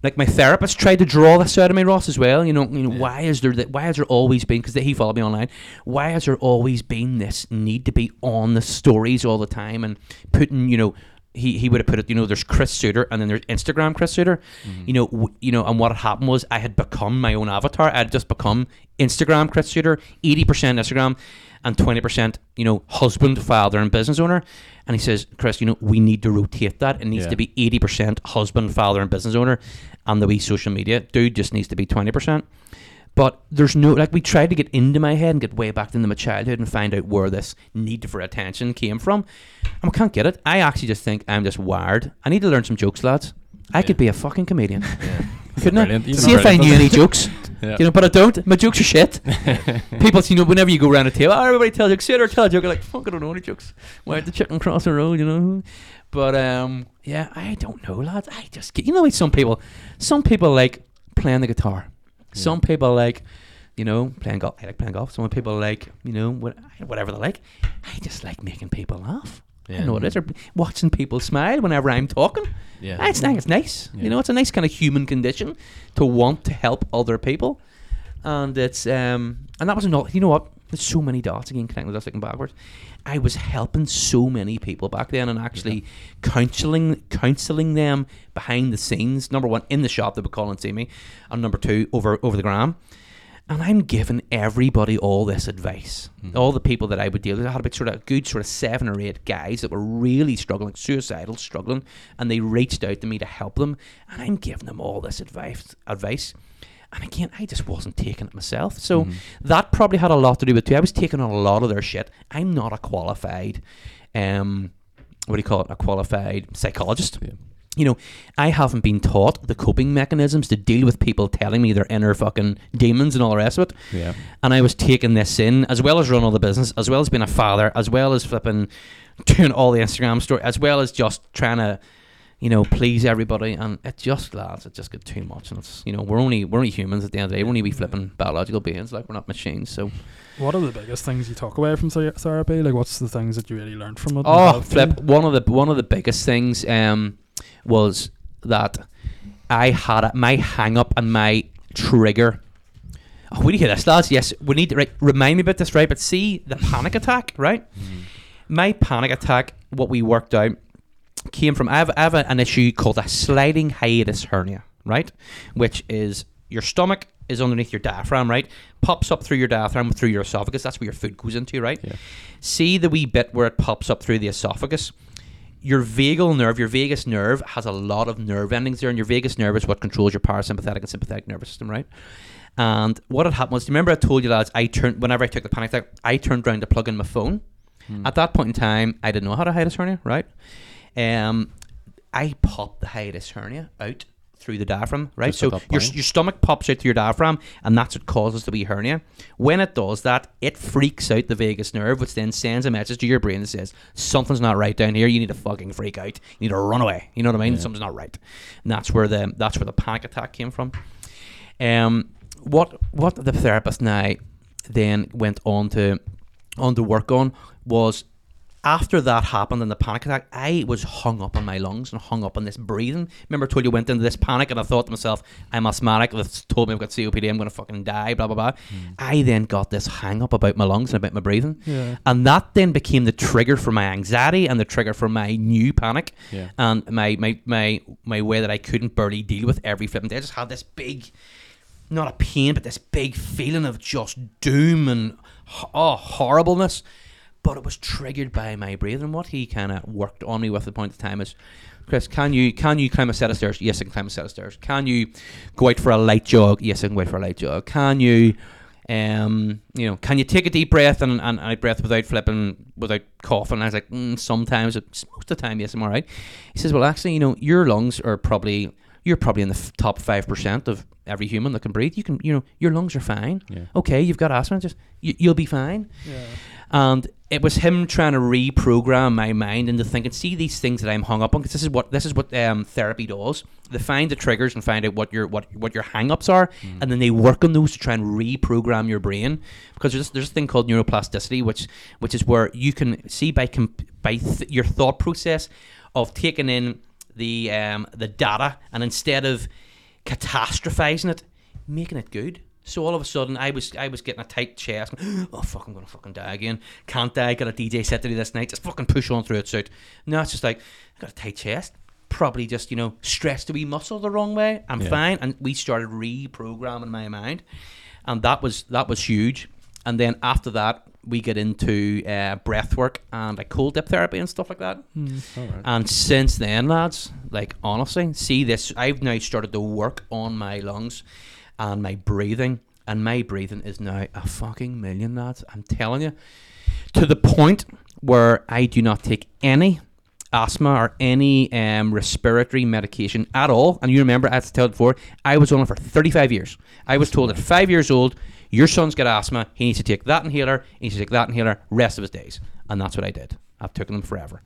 like my therapist tried to draw this out of me, Ross, as well. You know, you know yeah. why is there that? Why has there always been? Because he followed me online. Why has there always been this need to be on the stories all the time and putting, you know. He he would have put it, you know, there's Chris Souter and then there's Instagram Chris Souter, mm-hmm. you know, w- you know, and what had happened was I had become my own avatar. I had just become Instagram Chris Souter, eighty percent Instagram and twenty percent, you know, husband, father and business owner. And he says, Chris, you know, we need to rotate that. It needs yeah. to be eighty percent husband, father and business owner, and the wee social media dude just needs to be twenty percent. But there's no, like we tried to get into my head and get way back into my childhood and find out where this need for attention came from. And I can't get it. I actually just think I'm just wired. I need to learn some jokes, lads. I yeah. could be a fucking comedian. Yeah. Couldn't I? See if I knew any jokes. Yeah. You know, but I don't. My jokes are shit. People, you know, whenever you go around a table, oh, everybody tells a joke, or tell a joke. I'm like, fuck, I don't know any jokes. Why did the chicken cross the road, you know? But, um, yeah, I don't know, lads. I just get, you know, like some people, some people like playing the guitar. Some people like, you know, playing golf. I like playing golf. Some people like, you know, whatever they like. I just like making people laugh. Yeah. I know what it is. Or watching people smile whenever I'm talking. Yeah, I think it's nice. Yeah. You know, it's a nice kind of human condition to want to help other people. And it's, um, and that was not, you know what? There's so many dots again connecting with us looking backwards. I was helping so many people back then and actually yeah. counselling counselling them behind the scenes. Number one, in the shop they would call and see me, and number two, over over the gram. And I'm giving everybody all this advice. Mm-hmm. All the people that I would deal with, I had about sort of a good sort of seven or eight guys that were really struggling, suicidal, struggling, and they reached out to me to help them. And I'm giving them all this advice advice. And again, I just wasn't taking it myself. So mm-hmm. that probably had a lot to do with it too. I was taking on a lot of their shit. I'm not a qualified, um, what do you call it, a qualified psychologist. Yeah. You know, I haven't been taught the coping mechanisms to deal with people telling me their inner fucking demons and all the rest of it. Yeah. And I was taking this in, as well as running all the business, as well as being a father, as well as flipping, doing all the Instagram story, as well as just trying to, you know, please everybody. And it just, lads, it just got too much. And it's, you know, we're only we're only humans at the end of the day. We're only we flipping biological beings. Like, we're not machines, so... What are the biggest things you talk away from therapy? Like, what's the things that you really learned from it? Oh, flip. One of the, one of the biggest things... Um, was that I had a, my hang-up and my trigger. Oh, we need to hear this, lads. Yes, we need to, right, remind me about this, right? But see, the panic attack, right? Mm. My panic attack, what we worked out, came from, I have, I have an issue called a sliding hiatus hernia, right? Which is your stomach is underneath your diaphragm, right? Pops up through your diaphragm, through your esophagus. That's where your food goes into, right? Yeah. See the wee bit where it pops up through the esophagus? Your vagal nerve, your vagus nerve has a lot of nerve endings there, and your vagus nerve is what controls your parasympathetic and sympathetic nervous system, right? And what had happened was, do you remember I told you, lads, I turned, whenever I took the panic attack, I turned around to plug in my phone. Hmm. At that point in time, I didn't know how to hiatus hernia, right? Um, I popped the hiatus hernia out through the diaphragm, right? Just so your, your stomach pops out through your diaphragm, and that's what causes the wee hernia. When it does that, it freaks out the vagus nerve, which then sends a message to your brain that says, something's not right down here, you need to fucking freak out, you need to run away, you know what I mean? Yeah. Something's not right. And that's where the that's where the panic attack came from. Um, what what the therapist and I then went on to on to work on was, after that happened and the panic attack, I was hung up on my lungs and hung up on this breathing. Remember I told you I went into this panic and I thought to myself, I'm asthmatic, they told me I've got C O P D, I'm going to fucking die, blah, blah, blah. Mm. I then got this hang up about my lungs and about my breathing. Yeah. And that then became the trigger for my anxiety and the trigger for my new panic. Yeah. And my, my, my, my way that I couldn't barely deal with every flipping day. I just had this big, not a pain, but this big feeling of just doom and oh, horribleness. But it was triggered by my breathing. What he kind of worked on me with at the point of time is, Chris, can you can you climb a set of stairs? Yes, I can climb a set of stairs. Can you go out for a light jog? Yes, I can go out for a light jog. Can you, um, you know, can you take a deep breath and and, and I breath without flipping, without coughing? And I was like, mm, sometimes, it's most of the time, yes, I'm all right. He says, well, actually, you know, your lungs are probably, you're probably in the f- top five percent of every human that can breathe. You can, you know, your lungs are fine. Yeah. Okay, you've got asthma, just you, you'll be fine. Yeah. And it was him trying to reprogram my mind into thinking, see these things that I'm hung up on, because this is what this is what um, therapy does. They find the triggers and find out what your what what your hang-ups are, mm. and then they work on those to try and reprogram your brain, because there's there's a thing called neuroplasticity, which which is where you can see by comp- by th- your thought process of taking in the um, the data, and instead of catastrophizing it, making it good. So all of a sudden, I was I was getting a tight chest. And, oh fuck, I'm gonna fucking die again. Can't die. Got a D J set to do this night. Just fucking push on through it. So no, it's just like, I got a tight chest. Probably just, you know, stressed a wee muscle the wrong way. I'm yeah. fine. And we started reprogramming my mind, and that was that was huge. And then after that, we get into uh, breath work and like cold dip therapy and stuff like that. Mm, all right. And since then, lads, like honestly, see this, I've now started to work on my lungs and my breathing. And my breathing is now a fucking million, lads. I'm telling you. To the point where I do not take any asthma or any um, respiratory medication at all. And you remember, I had to tell you before, I was on it for thirty-five years. I was told at five years old, your son's got asthma, he needs to take that inhaler, he needs to take that inhaler, rest of his days. And that's what I did. I've taken them forever.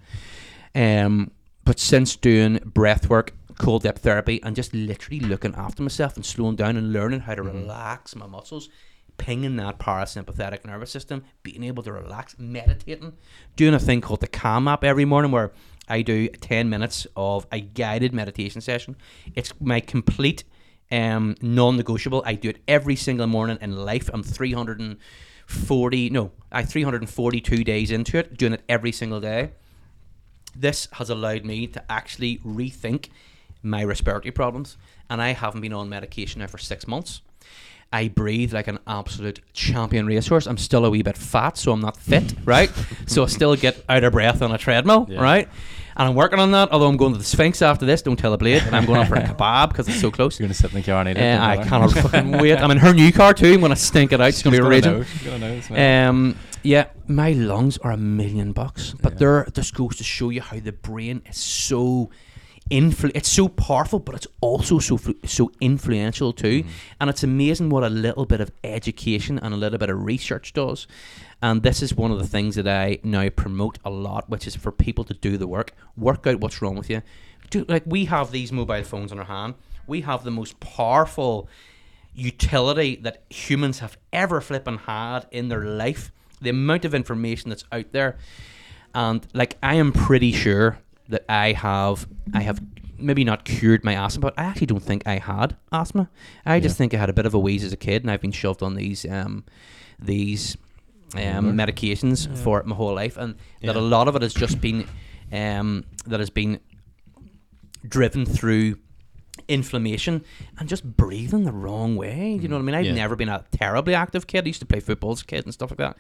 Um, but since doing breath work, cold depth therapy, and just literally looking after myself and slowing down and learning how to mm-hmm. relax my muscles, pinging that parasympathetic nervous system, being able to relax, meditating, doing a thing called the Calm app every morning where I do ten minutes of a guided meditation session. It's my complete um, non-negotiable. I do it every single morning in life. I'm three hundred forty, no, I three hundred forty-two days into it, doing it every single day. This has allowed me to actually rethink my respiratory problems, and I haven't been on medication now for six months. I breathe like an absolute champion racehorse. I'm still a wee bit fat, so I'm not fit, right? So I still get out of breath on a treadmill, yeah. right? And I'm working on that, although I'm going to the Sphinx after this, don't tell the blade, and I'm going out for a kebab because it's so close. You're going to sit in the car and eat it. Uh, I cannot fucking wait. I'm in her new car too. I'm going to stink it out. It's going to be raging. Um, yeah, my lungs are a million bucks, but yeah. there, this goes to show you how the brain is so influ- it's so powerful, but it's also so flu- so influential too. Mm. And it's amazing what a little bit of education and a little bit of research does. And this is one of the things that I now promote a lot, which is for people to do the work, work out what's wrong with you. Do, like, we have these mobile phones in our hand. We have the most powerful utility that humans have ever flipping had in their life. The amount of information that's out there. And like, I am pretty sure that I have, I have maybe not cured my asthma, but I actually don't think I had asthma. I yeah. just think I had a bit of a wheeze as a kid, and I've been shoved on these, um, these um, medications yeah. for my whole life, and yeah. that a lot of it has just been, um, that has been driven through inflammation and just breathing the wrong way. You know what I mean? I've yeah. never been a terribly active kid. I used to play football as a kid and stuff like that,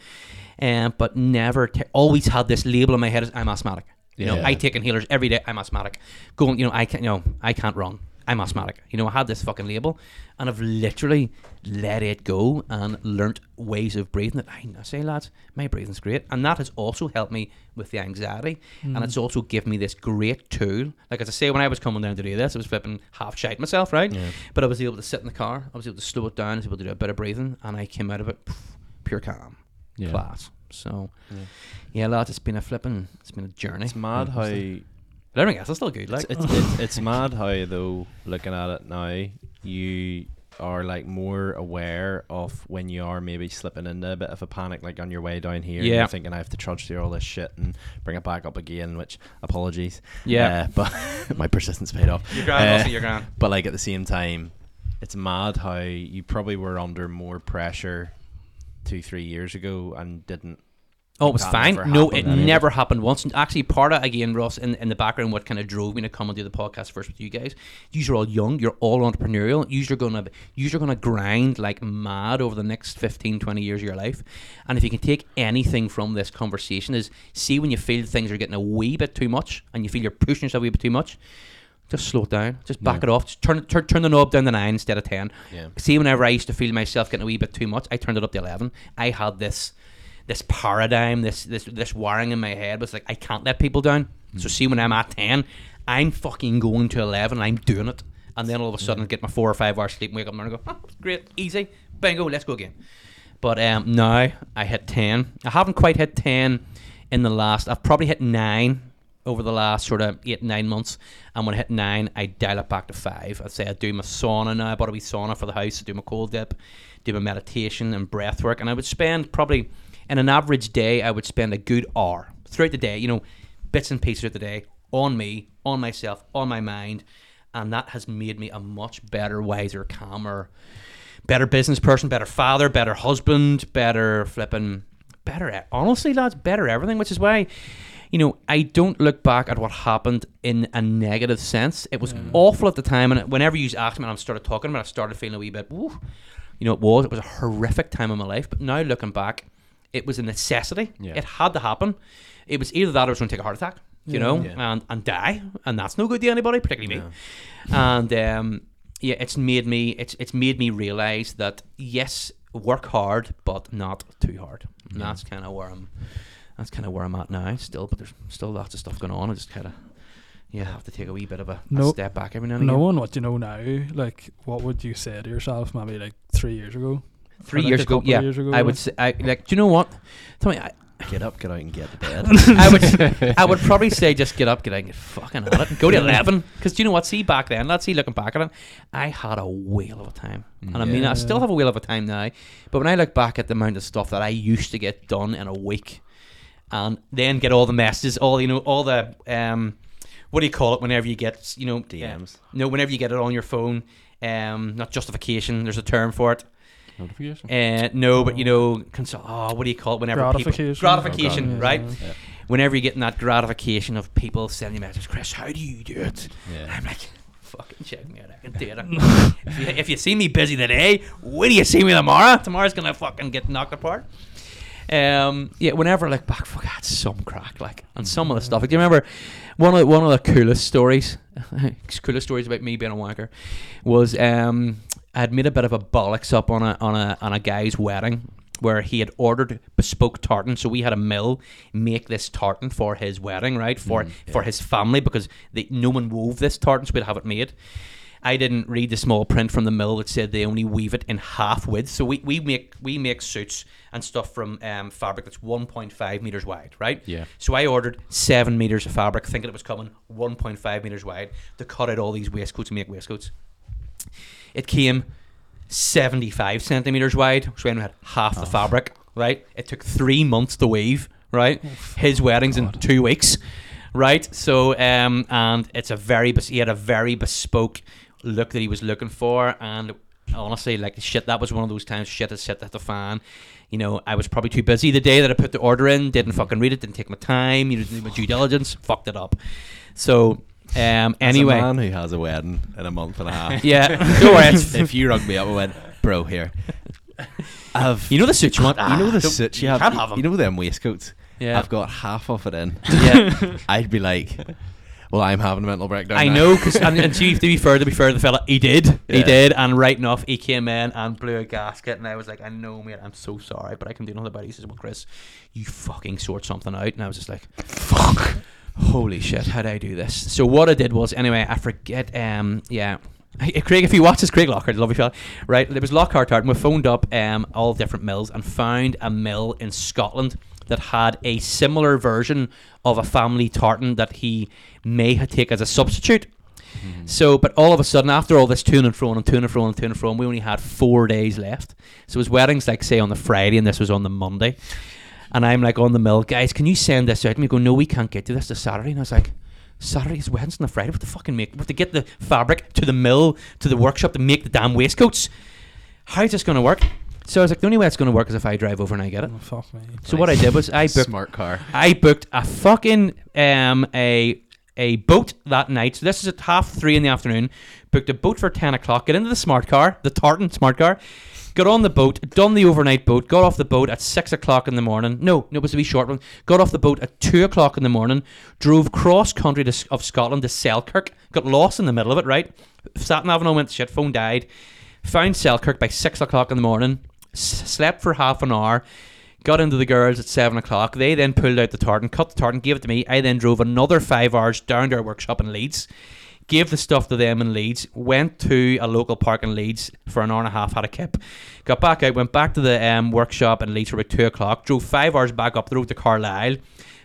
um, but never te- always had this label in my head as I'm asthmatic. You know, yeah. I take inhalers every day. I'm asthmatic. Going, you know, I can't. You know, I can't run. I'm asthmatic. You know, I had this fucking label, and I've literally let it go and learnt ways of breathing. That I say, lads, my breathing's great, and that has also helped me with the anxiety, mm. and it's also given me this great tool. Like, as I say, when I was coming down to do this, I was flipping half shite myself, right? Yeah. But I was able to sit in the car. I was able to slow it down. I was able to do a bit of breathing, and I came out of it pff, pure calm, yeah. class. So, yeah. yeah, lads, it's been a flipping, it's been a journey. It's mad how. But everything else is still good. Like, it's it's, it's, it's mad how, though, looking at it now, you are like more aware of when you are maybe slipping into a bit of a panic, like on your way down here. Yeah. And you're thinking, I have to trudge through all this shit and bring it back up again, which, apologies. Yeah. Uh, but my persistence paid off. You're grand, uh, also you're grand. But like, at the same time, it's mad how you probably were under more pressure two, three years ago and didn't. Oh, it was fine. No, it never happened once. And actually, part of, again, Ross, in, in the background, what kind of drove me to come and do the podcast first with you guys, yous are all young, you're all entrepreneurial, yous are going to yous are going to grind like mad over the next fifteen, twenty years of your life. And if you can take anything from this conversation is, see when you feel things are getting a wee bit too much and you feel you're pushing yourself a wee bit too much, just slow it down. Just back yeah. it off. Just turn, turn turn the knob down to nine instead of ten. Yeah. See, whenever I used to feel myself getting a wee bit too much, I turned it up to eleven. I had this... This paradigm, this this this wiring in my head was like, I can't let people down. Mm. So see, when I'm at ten, I'm fucking going to eleven, and I'm doing it. And then all of a sudden, yeah. get my four or five hours sleep and wake up and go, oh, great, easy, bingo, let's go again. But um, now I hit ten. I haven't quite hit ten in the last, I've probably hit nine over the last sort of eight, nine months. And when I hit nine, I dial it back to five. I'd say I do my sauna now. I bought a wee sauna for the house, I do my cold dip, do my meditation and breath work. And I would spend probably... In an average day, I would spend a good hour throughout the day, you know, bits and pieces of the day, on me, on myself, on my mind. And that has made me a much better, wiser, calmer, better business person, better father, better husband, better flipping, better, honestly, lads, better everything, which is why, you know, I don't look back at what happened in a negative sense. It was mm. awful at the time. And whenever you asked me and I started talking about it, I started feeling a wee bit, woo, you know, it was, it was a horrific time in my life. But now looking back, it was a necessity. Yeah. It had to happen. It was either that or I was going to take a heart attack, you yeah, know, yeah. and and die, and that's no good to anybody, particularly me. Yeah. And um, yeah, it's made me. It's it's made me realize that yes, work hard, but not too hard. And yeah. that's kind of where I'm. That's kind of where I'm at now. Still, but there's still lots of stuff going on. I just kind of yeah have to take a wee bit of a, no, a step back every now and again. Knowing what you know now, like, what would you say to yourself maybe like three years ago? Three years, like ago, yeah. years ago, yeah. I would say, I, like, do you know what? Tell me, I, get up, get out, and get to bed. I would, I would probably say, just get up, get out, and get fucking at it, and go to eleven. Because do you know what? See, back then, let's see, looking back at it, I had a whale of a time, and yeah. I mean, I still have a whale of a time now. But when I look back at the amount of stuff that I used to get done in a week, and then get all the messages, all you know, all the um, what do you call it? Whenever you get, you know, D Ms. Uh, no, whenever you get it on your phone, um, not justification. There's a term for it. Notification? Uh, no, but you know, console, oh, what do you call it? Whenever gratification, people, gratification, oh, right? Yeah. Whenever you're getting that gratification of people sending messages, Chris, how do you do it? Yeah. And I'm like, fucking check me out, I can do it. if, you, if you see me busy today, when do you see me tomorrow? Tomorrow's gonna fucking get knocked apart. Um, yeah, whenever I look back, fuck, that's some crack, like, and some of the stuff. Like, do you remember one of the, one of the coolest stories? coolest stories about me being a wanker was um. I had made a bit of a bollocks up on a on a on a guy's wedding, where he had ordered bespoke tartan. So we had a mill make this tartan for his wedding, right, for mm, yeah. for his family, because they, no one wove this tartan, so we'd have it made. I didn't read the small print from the mill that said they only weave it in half width. So we, we make we make suits and stuff from um, fabric that's one point five meters wide, right? Yeah. So I ordered seven meters of fabric, thinking it was coming one point five meters wide, to cut out all these waistcoats and make waistcoats. It came seventy-five centimeters wide, so I only had half oh. the fabric, right? It took three months to weave, right? Oh, his wedding's God. in two weeks, right? So, um, and it's a very, bes- he had a very bespoke look that he was looking for, and honestly, like, shit, that was one of those times shit has hit the fan. You know, I was probably too busy the day that I put the order in, didn't fucking read it, didn't take my time, you know, didn't do my due diligence, fucked it up. So... Um, anyway, as a man who has a wedding in a month and a half. Yeah, don't worry. If you rung me up, I went, bro, here. I've, you know the suit you want. Ah, you know the suit you have. Can't have them. You know them waistcoats. Yeah, I've got half of it in. Yeah, I'd be like, well, I'm having a mental breakdown. I now. know, because and, and to be fair, to be fair, the fella, he did, yeah. he did, and right enough, he came in and blew a gasket, and I was like, I know, mate, I'm so sorry, but I can do nothing about it. He says, well, Chris, you fucking sort something out, and I was just like, fuck. Holy shit, how did I do this? So what I did was, anyway, I forget, um, yeah, Craig, if you watch this, Craig Lockhart, lovely fella, right, it was Lockhart Tartan, we phoned up um, all different mills and found a mill in Scotland that had a similar version of a family tartan that he may have taken as a substitute. Mm. So, but all of a sudden, after all this to and fro and to and fro and to and fro, we only had four days left. So his wedding's like, say, on the Friday, and this was on the Monday. And I'm like on the mill, guys, can you send this out? And we go, no, we can't get to this this Saturday. And I was like, Saturday is Wednesday and Friday. What the fucking make? We have to get the fabric to the mill, to the workshop to make the damn waistcoats. How's this going to work? So I was like, the only way it's going to work is if I drive over and I get it. Oh, fuck me. So nice. What I did was I booked smart car. I booked a fucking um a a boat that night. So this is at half three in the afternoon. Booked a boat for ten o'clock. Get into the smart car, the tartan smart car. Got on the boat, done the overnight boat, got off the boat at six o'clock in the morning. No, it was a wee short one. Got off the boat at two o'clock in the morning, drove cross-country of Scotland to Selkirk, got lost in the middle of it, right? Sat in Avenue, went, shit, phone died. Found Selkirk by six o'clock in the morning, s- slept for half an hour, got into the girls at seven o'clock. They then pulled out the tartan, cut the tartan, gave it to me. I then drove another five hours down to our workshop in Leeds. Gave the stuff to them in Leeds, went to a local park in Leeds for an hour and a half, had a kip, got back out, went back to the um, workshop in Leeds for about two o'clock, drove five hours back up the road to Carlisle,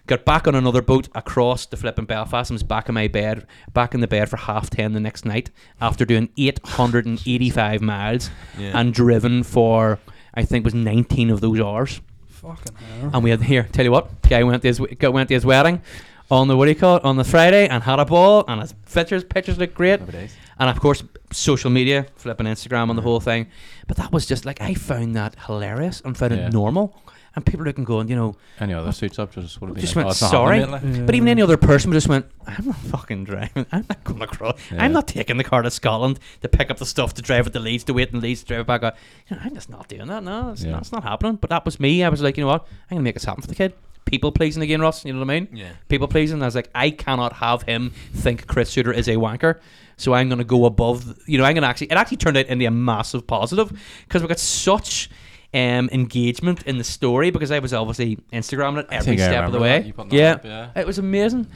got back on another boat across the flipping Belfast and was back in my bed, back in the bed for half ten the next night after doing eight hundred eighty-five miles yeah. and driven for, I think it was nineteen of those hours. Fucking hell. And we had, here, tell you what, guy went to his, went to his wedding. On the what do you call it? On the Friday, and had a ball, and his pictures pictures look great, and of course social media, flipping Instagram on the whole thing. But that was just like, I found that hilarious and found yeah. it normal. And people looking going, you know, any other suits up just would have been just like, went oh, sorry, like. yeah. But even any other person just went, I'm not fucking driving. I'm not going across. Yeah. I'm not taking the car to Scotland to pick up the stuff to drive it to Leeds to wait in Leeds to drive it back up. You know, I'm just not doing that. No, that's yeah. not, not happening. But that was me. I was like, you know what? I'm gonna make this happen for the kid. People pleasing again, Ross, you know what I mean? Yeah. People pleasing. I was like, I cannot have him think Chris Souter is a wanker. So I'm going to go above, you know, I'm going to actually, it actually turned out into a massive positive because we got such um, engagement in the story because I was obviously Instagramming it every step of the way. Yeah. Up, yeah. It was amazing.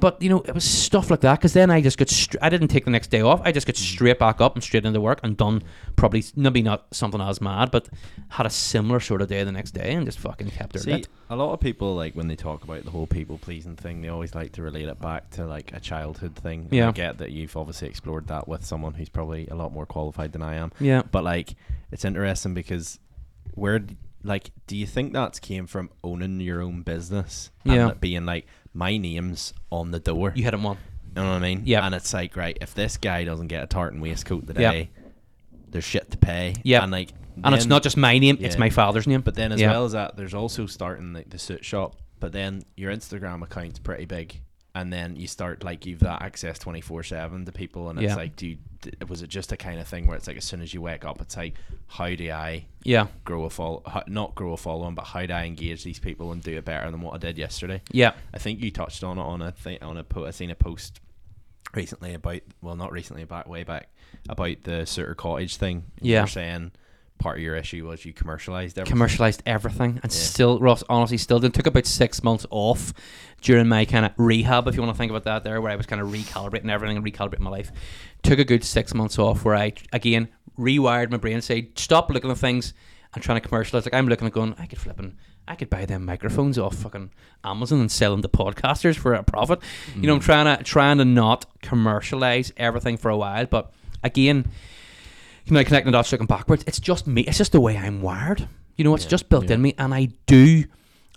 But, you know, it was stuff like that because then I just got, str- I didn't take the next day off. I just got straight back up and straight into work and done probably, maybe not something as mad, but had a similar sort of day the next day and just fucking kept her lit. A lot of people, like, when they talk about the whole people-pleasing thing, they always like to relate it back to, like, a childhood thing. Yeah. I get that you've obviously explored that with someone who's probably a lot more qualified than I am. Yeah. But, like, it's interesting because where, like, do you think that's came from owning your own business? And yeah. it being, like, my name's on the door. You hit him on. You know what I mean? Yeah. And it's like, right, if this guy doesn't get a tartan waistcoat today, yep. there's shit to pay. Yeah. And like, then, and it's not just my name, yeah. it's my father's name. But then as yep. well as that, there's also starting like the suit shop. But then your Instagram account's pretty big. And then you start, like, you've that access twenty-four seven to people. And it's yeah. like, do you, was it just a kind of thing where it's like, as soon as you wake up, it's like, how do I yeah. grow a follow, not grow a following, but how do I engage these people and do it better than what I did yesterday? Yeah. I think you touched on it on a thing, on a po- I seen a post recently about, well, not recently, back way back, about the Souter Cottage thing. Yeah. You're saying part of your issue was you commercialized everything. Commercialized everything. And yeah. still, Ross, honestly, still did. It took about six months off during my kind of rehab, if you want to think about that there, where I was kind of recalibrating everything and recalibrating my life. Took a good six months off where I, again, rewired my brain, said, stop looking at things and trying to commercialize. Like, I'm looking at going, I could flipping, I could buy them microphones off fucking Amazon and sell them to podcasters for a profit. Mm. You know, I'm trying to, trying to not commercialize everything for a while. But again, you know, connecting the dots, looking backwards, it's just me. It's just the way I'm wired. You know, it's yeah, just built yeah. in me. And I do,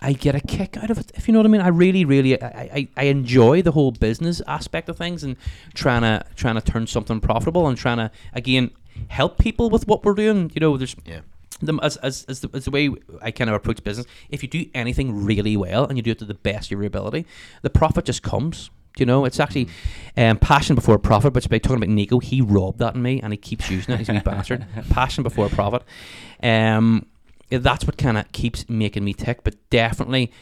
I get a kick out of it, if you know what I mean. I really, really, I, I, I enjoy the whole business aspect of things and trying to, trying to turn something profitable and trying to, again, help people with what we're doing. You know, there's... Yeah. Them as as as the, as the way I kind of approach business. If you do anything really well and you do it to the best of your ability, the profit just comes. You know, it's actually um, passion before profit. But by talking about Nico, he robbed that in me, and he keeps using it. He's a bastard. Passion before profit. Um, that's what kind of keeps making me tick. But definitely,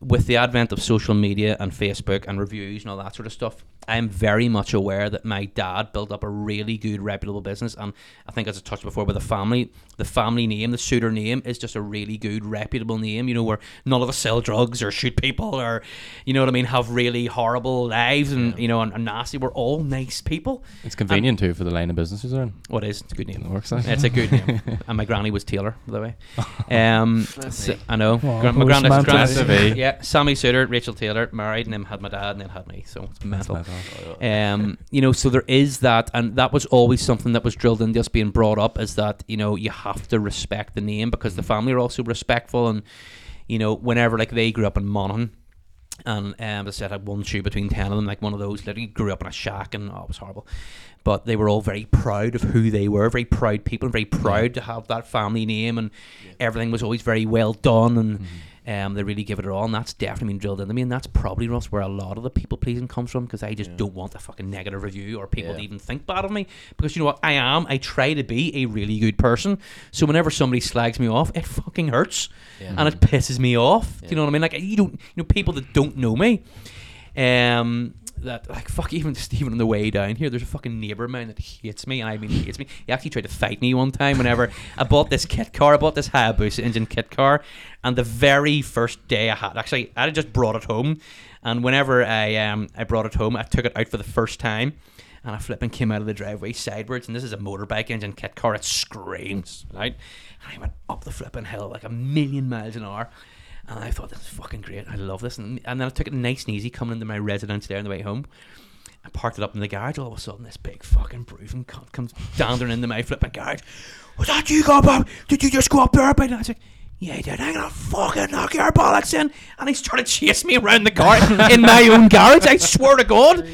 with the advent of social media and Facebook and reviews and all that sort of stuff, I am very much aware that my dad built up a really good, reputable business. And I think, as I touched before, with the family, the family name, the Souter name, is just a really good, reputable name, you know, where none of us sell drugs or shoot people or, you know what I mean, have really horrible lives and, yeah. you know, and, and nasty. We're all nice people. It's convenient, and, too, for the line of businesses they're in. What is? It's a good name. It works out. It's a good name. And my granny was Taylor, by the way. Um, so, I know. Well, Gra- my granny's granny. Yeah, Sammy Souter, Rachel Taylor, married, and then had my dad, and then had me. So it's mental. Um, you know, so there is that, and that was always something that was drilled into us, being brought up, is that, you know, you have to respect the name, because the family are also respectful. And, you know, whenever, like, they grew up in Monon, and um, I said I had one shoe between ten of them, like one of those literally grew up in a shack, and oh, it was horrible. But they were all very proud of who they were, very proud people, and very proud to have that family name, and yeah. everything was always very well done, and mm-hmm. Um, they really give it all, and that's definitely been drilled into me, and that's probably, Ross, where a lot of the people pleasing comes from, because I just yeah. don't want a fucking negative review or people yeah. to even think bad of me, because you know what I am, I try to be a really good person, so whenever somebody slags me off, it fucking hurts yeah. and it pisses me off. yeah. Do you know what I mean? Like, you don't, you know, people that don't know me, um, that, like, fuck, even just even on the way down here, there's a fucking neighbour of mine that hates me, and I mean hates me. He actually tried to fight me one time whenever I bought this kit car, I bought this Hayabusa engine kit car, and the very first day I had, actually, I had just brought it home, and whenever I um I brought it home, I took it out for the first time, and I flipping came out of the driveway sidewards, and this is a motorbike engine kit car, it screams, right? And I went up the flipping hill like a million miles an hour. And I thought, this is fucking great. I love this. And, and then I took it nice and easy coming into my residence there on the way home. I parked it up in the garage. All of a sudden, this big fucking bruising cunt comes dandering into my flipping garage. Was that you, Bob? Did you just go up there? And I was like, yeah, I did. I'm going to fucking knock your bollocks in. And he started chasing me around the car in my own garage. I swear to God.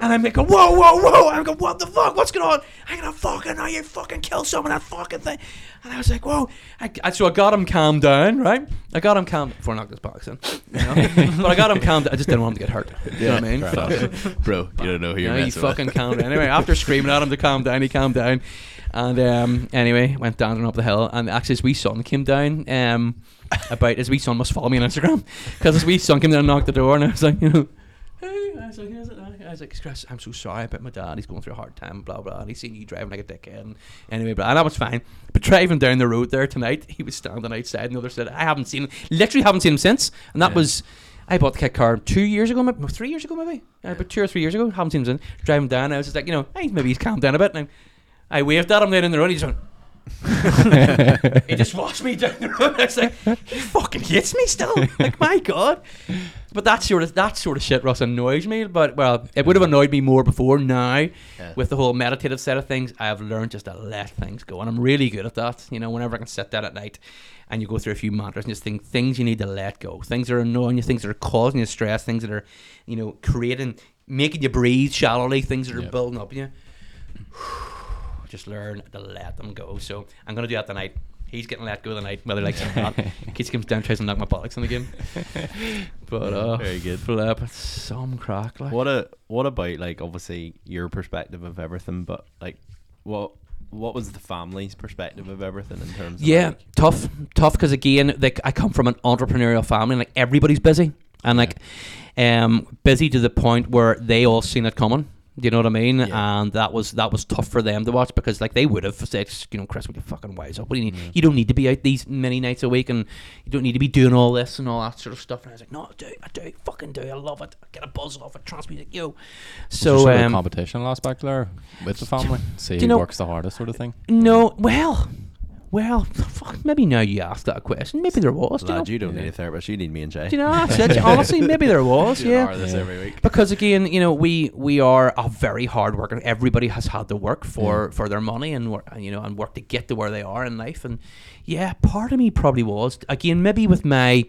And I'm like, whoa, whoa, whoa. I'm going, what the fuck? What's going on? I'm going to fucking, now you fucking kill someone, that fucking thing. And I was like, whoa. I, I, so I got him calmed down, right? I got him calmed before I knocked this box in. You know? But I got him calmed down. I just didn't want him to get hurt. You yeah, know what I mean? Fuck. Bro, you don't know who you're messing with. You fucking calmed down. Anyway, after screaming at him to calm down, he calmed down. And um, anyway, went down and up the hill. And actually, his wee son came down. Um, about his wee son must follow me on Instagram. Because his wee son came down and knocked the door. And I was like, you know, hey. I was like, here's it. I was like, Chris, I'm so sorry about my dad. He's going through a hard time, blah, blah. And he's seen you driving like a dickhead. And anyway, but and that was fine. But driving down the road there tonight, he was standing outside. And the other said, I haven't seen him. Literally haven't seen him since. And that yeah. was, I bought the kit car two years ago, maybe, three years ago, maybe. Yeah. Uh, but two or three years ago, haven't seen him since. Driving down, I was just like, you know, hey, maybe he's calmed down a bit. And I, I waved at him then in the road. He just went, he just washed me down the road. I was like, he fucking hits me still. Like, my God. But that sort of that sort of shit, Russ, annoys me. But, well, it would have annoyed me more before. Now, yeah. with the whole meditative side of things, I have learned just to let things go. And I'm really good at that. You know, whenever I can sit down at night and you go through a few mantras and just think things you need to let go. Things that are annoying you, things that are causing you stress, things that are, you know, creating, making you breathe shallowly, things that are yep. building up in you. Just learn to let them go. So I'm going to do that tonight. He's getting let go tonight, whether like or not. Kids comes down, tries to knock my bollocks in the game. But uh, very good. Flip, it's some crack. Like, what a what about like obviously your perspective of everything, but like what what was the family's perspective of everything in terms? Of yeah, like, tough, tough. Because again, like I come from an entrepreneurial family, and like everybody's busy, and like yeah. um busy to the point where they all seen it coming. Do you know what I mean? Yeah. And that was that was tough for them to watch, because like they would have said, you know, Chris, will you fucking wise up? What do you need? Yeah. You don't need to be out these many nights a week, and you don't need to be doing all this and all that sort of stuff. And I was like, no, I do, I do, fucking do. I love it. I get a buzz off it. Trust me, like, yo. So was um, a competition last back there with the family. See who know, works the hardest, sort of thing. No, well. Well, fuck, maybe now you asked that question. Maybe there was. Lad, do you, know? you don't yeah. need a therapist. You need me and Jay. Do you know, that's it. Honestly, maybe there was. Yeah. An hour this yeah. every week. Because again, you know, we we are a very hard worker. Everybody has had to work for, yeah. for their money and work, you know, and work to get to where they are in life. And yeah, part of me probably was again maybe with my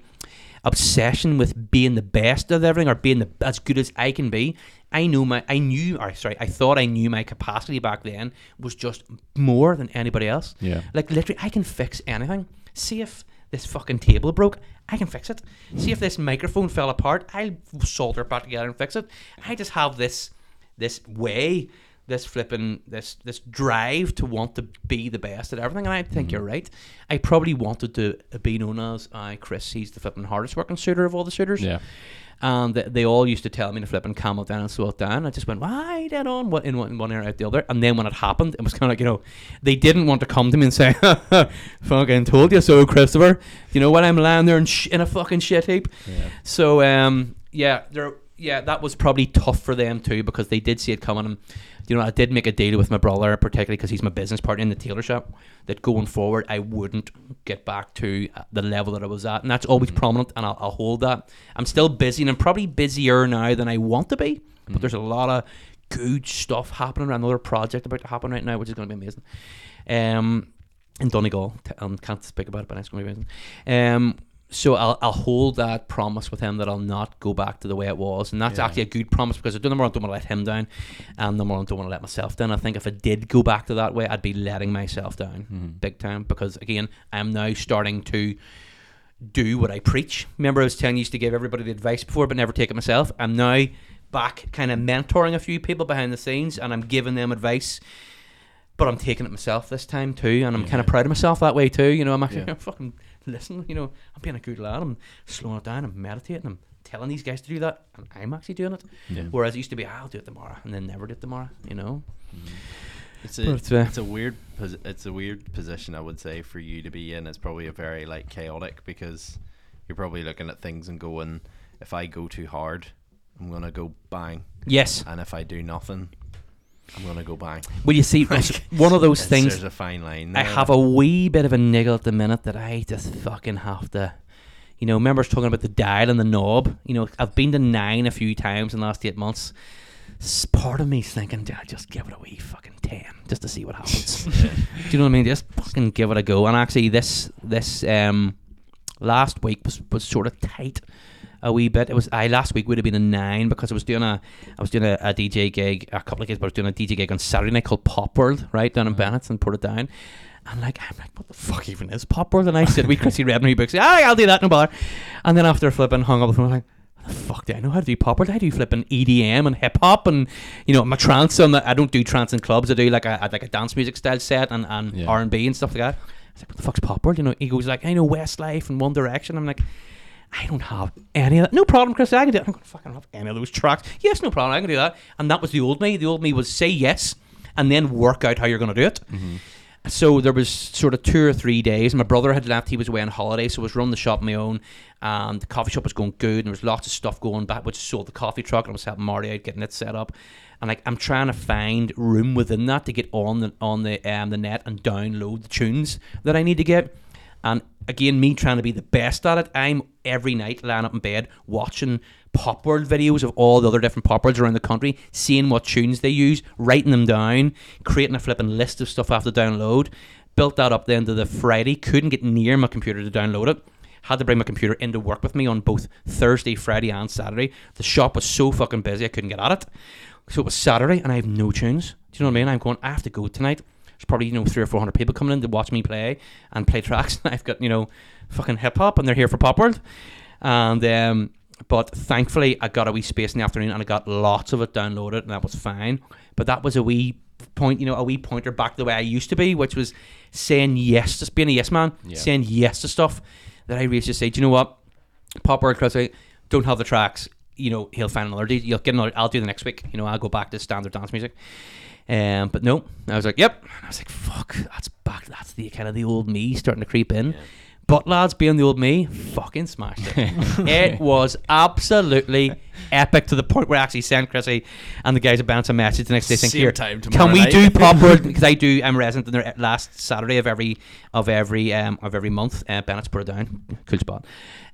obsession with being the best of everything, or being the, as good as I can be. I knew my, I knew, or sorry, I thought I knew my capacity back then was just more than anybody else. Yeah. Like literally, I can fix anything. See if this fucking table broke, I can fix it. See if this microphone fell apart, I'll solder it back together and fix it. I just have this, this way, this flipping, this this drive to want to be the best at everything. And I think mm-hmm. you're right. I probably wanted to be known as uh, Chris. He's the flipping hardest working shooter of all the shooters. Yeah. And they all used to tell me to flip and calm it down and slow it down. I just went, why dead on in one, in one ear out the other. And then when it happened, it was kind of like, you know, they didn't want to come to me and say, fucking told you so, Christopher. You know what? I'm lying there in, sh- in a fucking shit heap. Yeah. So, um, yeah, there, yeah, that was probably tough for them too, because they did see it coming. And, you know, I did make a deal with my brother, particularly because he's my business partner in the tailor shop, that going forward, I wouldn't get back to the level that I was at. And that's always mm-hmm. prominent, and I'll, I'll hold that. I'm still busy, and I'm probably busier now than I want to be, mm-hmm. but there's a lot of good stuff happening around, another project about to happen right now, which is going to be amazing. Um, in Donegal, I um, can't speak about it, but it's going to be amazing. Um, So I'll I'll hold that promise with him that I'll not go back to the way it was. And that's yeah. actually a good promise, because I don't, number one, don't want to let him down, and number one, don't want to let myself down. I think if I did go back to that way, I'd be letting myself down mm-hmm. big time, because again, I'm now starting to do what I preach. Remember I was telling you, I used to give everybody the advice before but never take it myself. I'm now back kind of mentoring a few people behind the scenes, and I'm giving them advice, but I'm taking it myself this time too, and I'm yeah. kind of proud of myself that way too. You know, I'm actually yeah. fucking... Listen, you know, I'm being a good lad, I'm slowing it down, I'm meditating, I'm telling these guys to do that, and I'm actually doing it. Yeah. Whereas it used to be, I'll do it tomorrow, and then never do it tomorrow, you know. Mm. It's a, but, uh, it's a weird posi- it's a weird position, I would say, for you to be in. It's probably a very, like, chaotic, because you're probably looking at things and going, if I go too hard, I'm going to go bang. Yes. And if I do nothing, I'm going to go bang. Well, you see, like, one of those things, there's a fine line there. I have a wee bit of a niggle at the minute that I just fucking have to, you know, remember I was talking about the dial and the knob. You know, I've been to nine a few times in the last eight months. Part of me's thinking, I'll just give it a wee fucking ten just to see what happens. Do you know what I mean? Just fucking give it a go. And actually this this um, last week was, was sort of tight a wee bit. It was I last week would have been a nine, because I was doing a I was doing a, a D J gig a couple of gigs, but I was doing a D J gig on Saturday night called Pop World, right down in Bennett's and Portrush. And like I'm like, what the fuck even is Pop World? And I said, we Chrissy read my book, say, ah, I'll do that, no bother. And then after flipping hung up the phone, I'm like, what the fuck do I know how to do Pop World? I do flipping E D M and hip hop, and you know my trance. And I don't do trance in clubs. I do like a like a dance music style set and and yeah. R and B and stuff like that. I was like, what the fuck's Pop World? You know, he goes like, I know Westlife and One Direction. I'm like, I don't have any of that. No problem, Chris, I can do it. I'm going to fucking have any of those tracks. Yes, no problem, I can do that. And that was the old me. The old me was say yes and then work out how you're going to do it. Mm-hmm. So there was sort of two or three days. My brother had left. He was away on holiday, so I was running the shop on my own. And the coffee shop was going good, and there was lots of stuff going back, which sold the coffee truck, and I was helping Marty out, getting it set up. And like I'm trying to find room within that to get on the, on the, um, the net and download the tunes that I need to get. And again, me trying to be the best at it, I'm every night lying up in bed watching Pop World videos of all the other different Pop Worlds around the country, seeing what tunes they use, writing them down, creating a flipping list of stuff I have to download. Built that up then to the Friday, couldn't get near my computer to download it. Had to bring my computer into work with me on both Thursday, Friday and Saturday. The shop was so fucking busy I couldn't get at it. So it was Saturday and I have no tunes. Do you know what I mean? I'm going, I have to go tonight. There's probably, you know, three or four hundred people coming in to watch me play and play tracks. I've got, you know, fucking hip hop, and they're here for Pop World. And um, but thankfully, I got a wee space in the afternoon, and I got lots of it downloaded, and that was fine. But that was a wee point, you know, a wee pointer back the way I used to be, which was saying yes to being a yes man, yeah. saying yes to stuff that I really just say, do you know what, Pop World, Chris, I don't have the tracks. you know, he'll find another D J. You'll get another, I'll do the next week. You know, I'll go back to standard dance music. Um, but no, I was like, yep. And I was like, fuck, that's back. That's the kind of the old me starting to creep in. Yeah. But lads, being the old me, fucking smashed it. It was absolutely epic, to the point where I actually sent Chrissy and the guys at Bennett's a message the next day saying, here, time can we night. do Pop World? Because I do, I'm resident in their last Saturday of every of every um, of every month. Uh, Bennett's put it down, cool spot.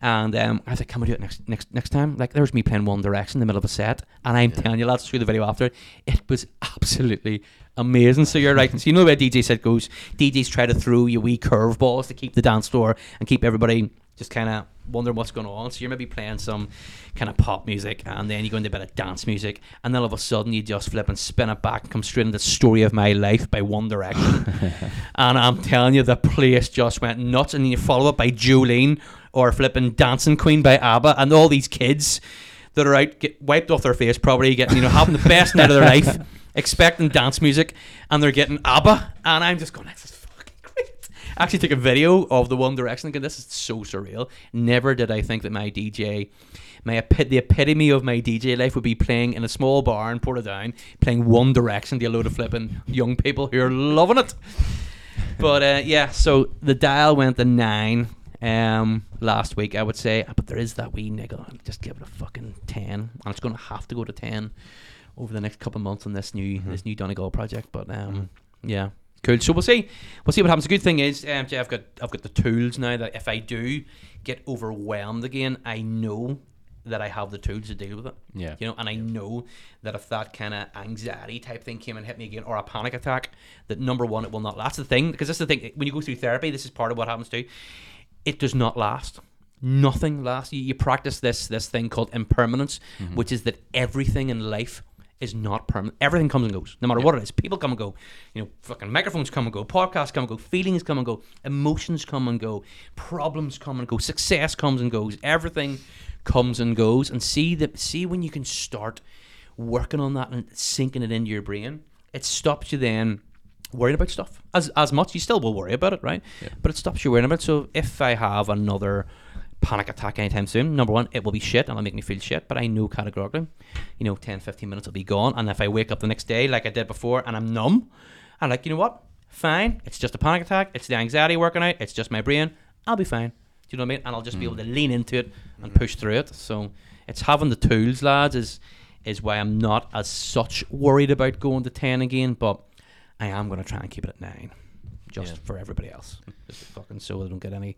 And um, I was like, can we do it next next next time? Like, there was me playing One Direction in the middle of a set, and I'm yeah. telling you, lads, through the video after it, it was absolutely amazing. So you're right. So you know where D J set goes. D Js try to throw you wee curveballs to keep the dance floor and keep everybody just kind of wondering what's going on. So you're maybe playing some kind of pop music, and then you go into a bit of dance music, and then all of a sudden you just flip and spin it back and come straight into The Story of My Life by One Direction. And I'm telling you, the place just went nuts. And then you follow it by Jolene or flipping Dancing Queen by ABBA, and all these kids that are out, get wiped off their face probably, getting, you know, having the best night of their life, expecting dance music, and they're getting ABBA, and I'm just going, this is fucking great. I actually took a video of the One Direction, and this is so surreal. Never did I think that my D J, my epi- the epitome of my D J life would be playing in a small bar in Portadown, playing One Direction to a load of flipping young people who are loving it. But uh, yeah, so the dial went to nine um, last week, I would say, but there is that wee niggle. I'll just give it a fucking ten, and it's going to have to go to ten over the next couple of months on this new mm-hmm. this new Donegal project. But um, mm-hmm. yeah, cool. So we'll see, we'll see what happens. The good thing is, um, Jay, I've got I've got the tools now that if I do get overwhelmed again, I know that I have the tools to deal with it. Yeah, you know, and I know that if that kind of anxiety type thing came and hit me again, or a panic attack, that number one, it will not last. That's the thing, because that's the thing. When you go through therapy, this is part of what happens too. It does not last. Nothing lasts. You, you practice this this thing called impermanence, mm-hmm. which is that everything in life is not permanent. Everything comes and goes, no matter yeah. what it is. People come and go, you know, fucking microphones come and go, podcasts come and go, feelings come and go, emotions come and go, problems come and go, success comes and goes, everything comes and goes. And see that, see when you can start working on that and sinking it into your brain, it stops you then worrying about stuff as as much. You still will worry about it, right? Yeah. But it stops you worrying about it. So if I have another panic attack anytime soon, number one, it will be shit and it'll make me feel shit, but I know categorically, you know, ten fifteen minutes will be gone. And if I wake up the next day like I did before and I'm numb, I'm like, you know what, fine, it's just a panic attack, it's the anxiety working out, it's just my brain, I'll be fine. Do you know what I mean? And I'll just mm. be able to lean into it and mm. push through it. So it's having the tools, lads, is is why I'm not as such worried about going to ten again, but I am going to try and keep it at nine. Just yeah. for everybody else, just fucking so they don't get any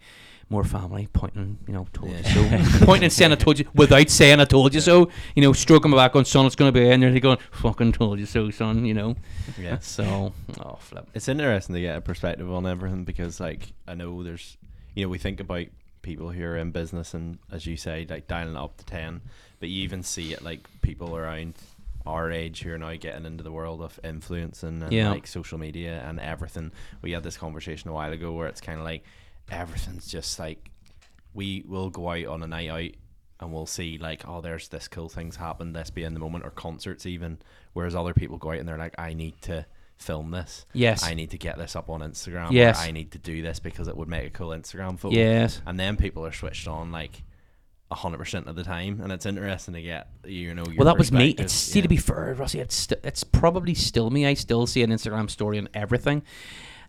more family pointing, you know, told yeah. you so, pointing and saying I told you, without saying I told you yeah. so. You know, stroking my back on, son, it's going to be in there. They're going, fucking told you so, son. You know, yeah. So, oh flip. It's interesting to get a perspective on everything, because, like, I know there's, you know, we think about people who are in business and, as you say, like dialing up to ten, but you even see it like people around our age who are now getting into the world of influencing and yeah. like social media and everything. We had this conversation a while ago where it's kind of like everything's just like, we will go out on a night out and we'll see like, oh, there's this cool thing's happened, let's be in the moment, or concerts even, whereas other people go out and they're like, I need to film this, yes, I need to get this up on Instagram, yes, or I need to do this because it would make a cool Instagram photo, yes. And then people are switched on like one hundred percent of the time, and it's interesting to get, you know, your well, that was me. It's see, yeah. to be fair, Rossi, it's st- it's probably still me. I still see an Instagram story and everything,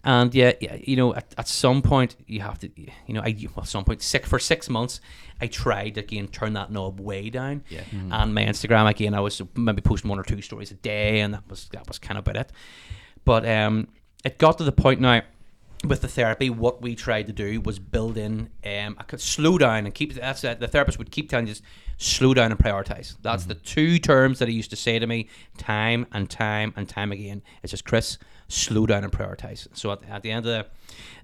and yeah, yeah, you know, at, at some point you have to, you know, I well, at some point sick for six months, I tried to again turn that knob way down, yeah. Mm-hmm. And my Instagram again, I was maybe posting one or two stories a day, and that was that was kind of about it. But um, it got to the point now. With the therapy, what we tried to do was build in, um, I could slow down and keep, that's it. The therapist would keep telling you, just slow down and prioritize. That's mm-hmm. the two terms that he used to say to me time and time and time again. It's just, Chris, slow down and prioritize. So at, at the end of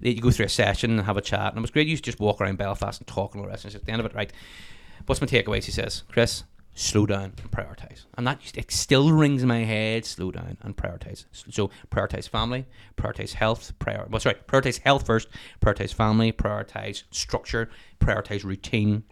the, you go through a session and have a chat, and it was great. You just walk around Belfast and talk and all the rest. And at the end of it, right, what's my takeaways? He says, Chris, slow down and prioritize. And that it still rings in my head, slow down and prioritize. So prioritize family, prioritize health, prior, well, sorry, prioritize health first, prioritize family, prioritize structure, prioritize routine,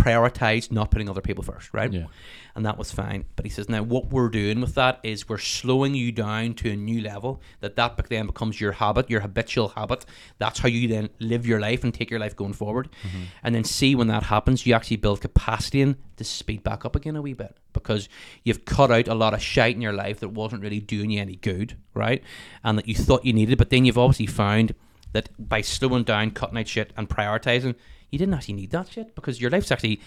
prioritised not putting other people first, right? Yeah. And that was fine. But he says, now what we're doing with that is we're slowing you down to a new level that that then becomes your habit, your habitual habit. That's how you then live your life and take your life going forward. Mm-hmm. And then see when that happens, you actually build capacity in to speed back up again a wee bit because you've cut out a lot of shite in your life that wasn't really doing you any good, right? And that you thought you needed, but then you've obviously found that by slowing down, cutting out shit and prioritising, you didn't actually need that shit because your life's actually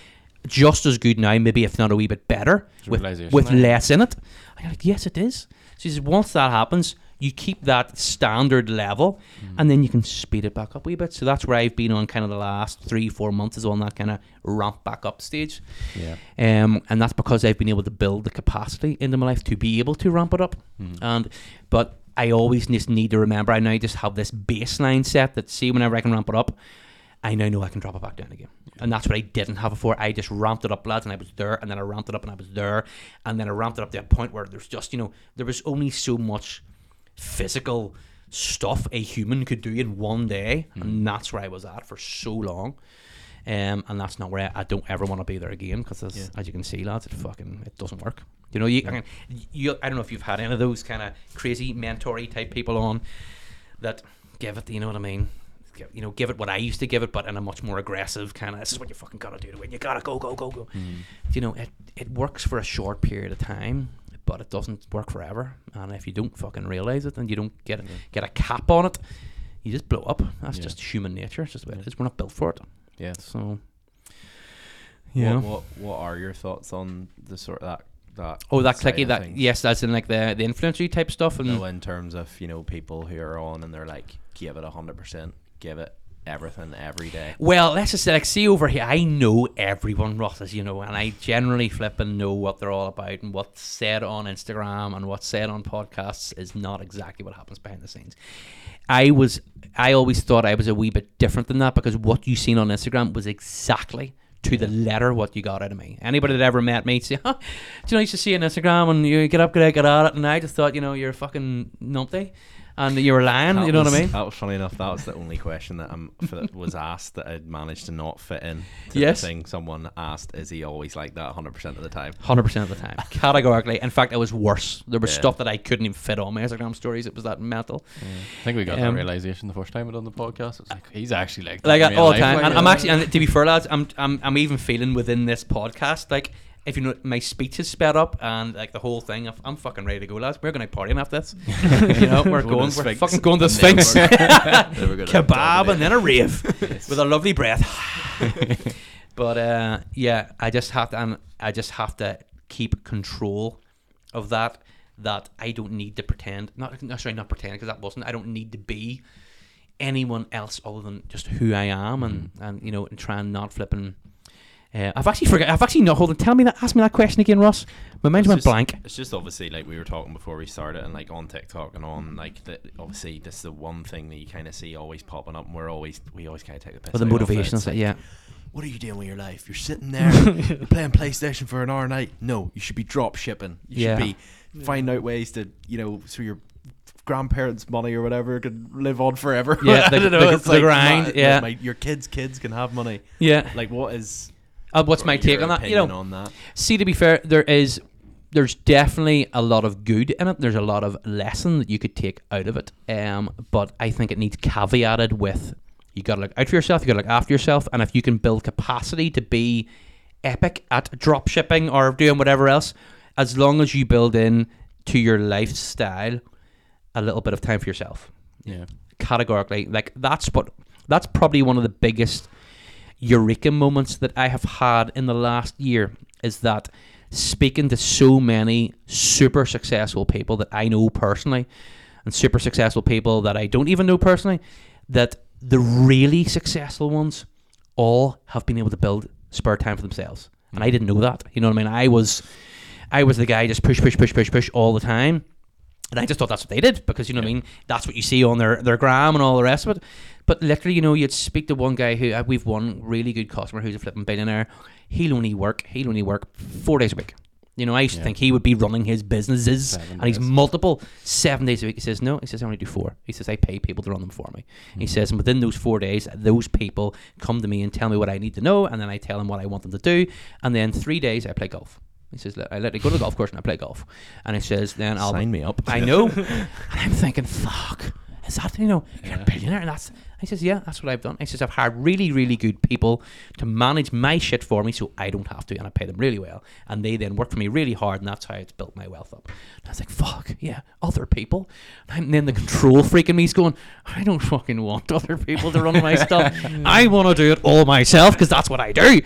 just as good now, maybe if not a wee bit better, with, with less in it. And you're like, yes, it is. So he says, once that happens, you keep that standard level mm. and then you can speed it back up a wee bit. So that's where I've been on kind of the last three, four months is on that kind of ramp back up stage. Yeah. Um, and that's because I've been able to build the capacity into my life to be able to ramp it up. Mm. And but I always just need to remember, I now just have this baseline set that see whenever I can ramp it up, I now know I can drop it back down again. And that's what I didn't have before. I just ramped it up, lads, and I was there, and then I ramped it up, and I was there, and then I ramped it up to a point where there's just, you know, there was only so much physical stuff a human could do in one day, mm. and that's where I was at for so long. Um, and that's not where I, I don't ever want to be there again because, yeah. as you can see, lads, it fucking it doesn't work. You know, you, yeah. I mean, you I don't know if you've had any of those kind of crazy mentor-y type people on that give it. You know what I mean? Give, you know, give it what I used to give it, but in a much more aggressive kind of. This is what you fucking gotta do to win. You gotta go, go, go, go. Mm. You know, it it works for a short period of time, but it doesn't work forever. And if you don't fucking realize it and you don't get yeah. get a cap on it, you just blow up. That's yeah. just human nature. It's just the way it is. We're not built for it. Yeah. So, yeah. What, what what are your thoughts on the sort of that that oh that clicky that things? Yes, that's in like the the influencer type stuff, and no, in terms of you know people who are on and they're like give it a hundred percent, give it everything every day. Well, let's just say like see over here. I know everyone, Ross, as you know, and I generally flip and know what they're all about, and what's said on Instagram and what's said on podcasts is not exactly what happens behind the scenes. I was, I always thought I was a wee bit different than that because what you seen on Instagram was exactly to the letter what you got out of me. Anybody that ever met me say, huh, do you know, I used to see on Instagram and you get up, get out, get at it, and I just thought, you know, you're a fucking numpty and you were lying, that you know was, what I mean? That was funny enough, that was the only question that, I'm, that was asked that I'd managed to not fit in to yes. the thing someone asked, is he always like that one hundred percent of the time? one hundred percent of the time, categorically. In fact, it was worse. There was yeah. stuff that I couldn't even fit on my Instagram stories, it was that mental. Yeah. I think we got um, that realisation the first time we done the podcast, it's like, he's actually like that like in real all the time, like, and yeah. I'm actually, and to be fair lads, I'm, I'm, I'm even feeling within this podcast, like, if you know, my speech is sped up and like the whole thing, I'm fucking ready to go, lads. We're going to partying after this. You know, we're going, we're fucking going to the Sphinx. Kebab and then a rave with a lovely breath. But uh, yeah, I just have to, and I just have to keep control of that, that I don't need to pretend, not, no, sorry, not pretend because that wasn't, I don't need to be anyone else other than just who I am and, mm. and you know, and try and not flipping. Uh, I've actually forgot. I've actually not. Hold on. Tell me that. Ask me that question again, Ross. My mind went just, blank. It's just obviously like we were talking before we started, and like on TikTok and on like the, obviously this is the one thing that you kind of see always popping up. And we're always we always kind of take the piss. But the motivation is like, yeah. What are you doing with your life? You're sitting there you're playing PlayStation for an hour a night. No, you should be drop shipping. You yeah. should be yeah. finding out ways to you know so your grandparents' money or whatever can live on forever. Yeah, the, I don't know. The, it's the like grind. Not, yeah, like, my, your kids' kids can have money. Yeah, like what is. Uh, what's my take on that? You know, on that? See, to be fair, there is, there's definitely a lot of good in it. There's a lot of lesson that you could take out of it. Um, but I think it needs caveated with you got to look out for yourself, you got to look after yourself, and if you can build capacity to be epic at drop shipping or doing whatever else, as long as you build in to your lifestyle a little bit of time for yourself. Yeah, categorically, like that's what that's probably one of the biggest eureka moments that I have had in the last year is that speaking to so many super successful people that I know personally and super successful people that I don't even know personally, that the really successful ones all have been able to build spare time for themselves. And I didn't know that. You know what I mean? I was I was the guy just push, push, push, push, push all the time. And I just thought that's what they did because, you know yeah. what I mean, that's what you see on their, their gram and all the rest of it. But literally, you know, you'd speak to one guy who, uh, we've one really good customer who's a flipping billionaire. He'll only work, he'll only work four days a week. You know, I used yeah. to think he would be running his businesses seven and days. He's multiple seven days a week. He says, no, he says, I only do four. He says, I pay people to run them for me. Mm-hmm. He says, and within those four days, those people come to me and tell me what I need to know. And then I tell them what I want them to do. And then three days I play golf. He says, I let it go to the golf course and I play golf. And he says, then I'll sign me up. I know. And I'm thinking, fuck, is that, you know, you're yeah. a billionaire. And that's, he says, yeah, that's what I've done. He says, I've hired really, really good people to manage my shit for me so I don't have to, and I pay them really well. And they then work for me really hard, and that's how it's built my wealth up. And I was like, fuck, yeah, other people. And then the control freak in me's going, I don't fucking want other people to run my stuff. I want to do it all myself because that's what I do.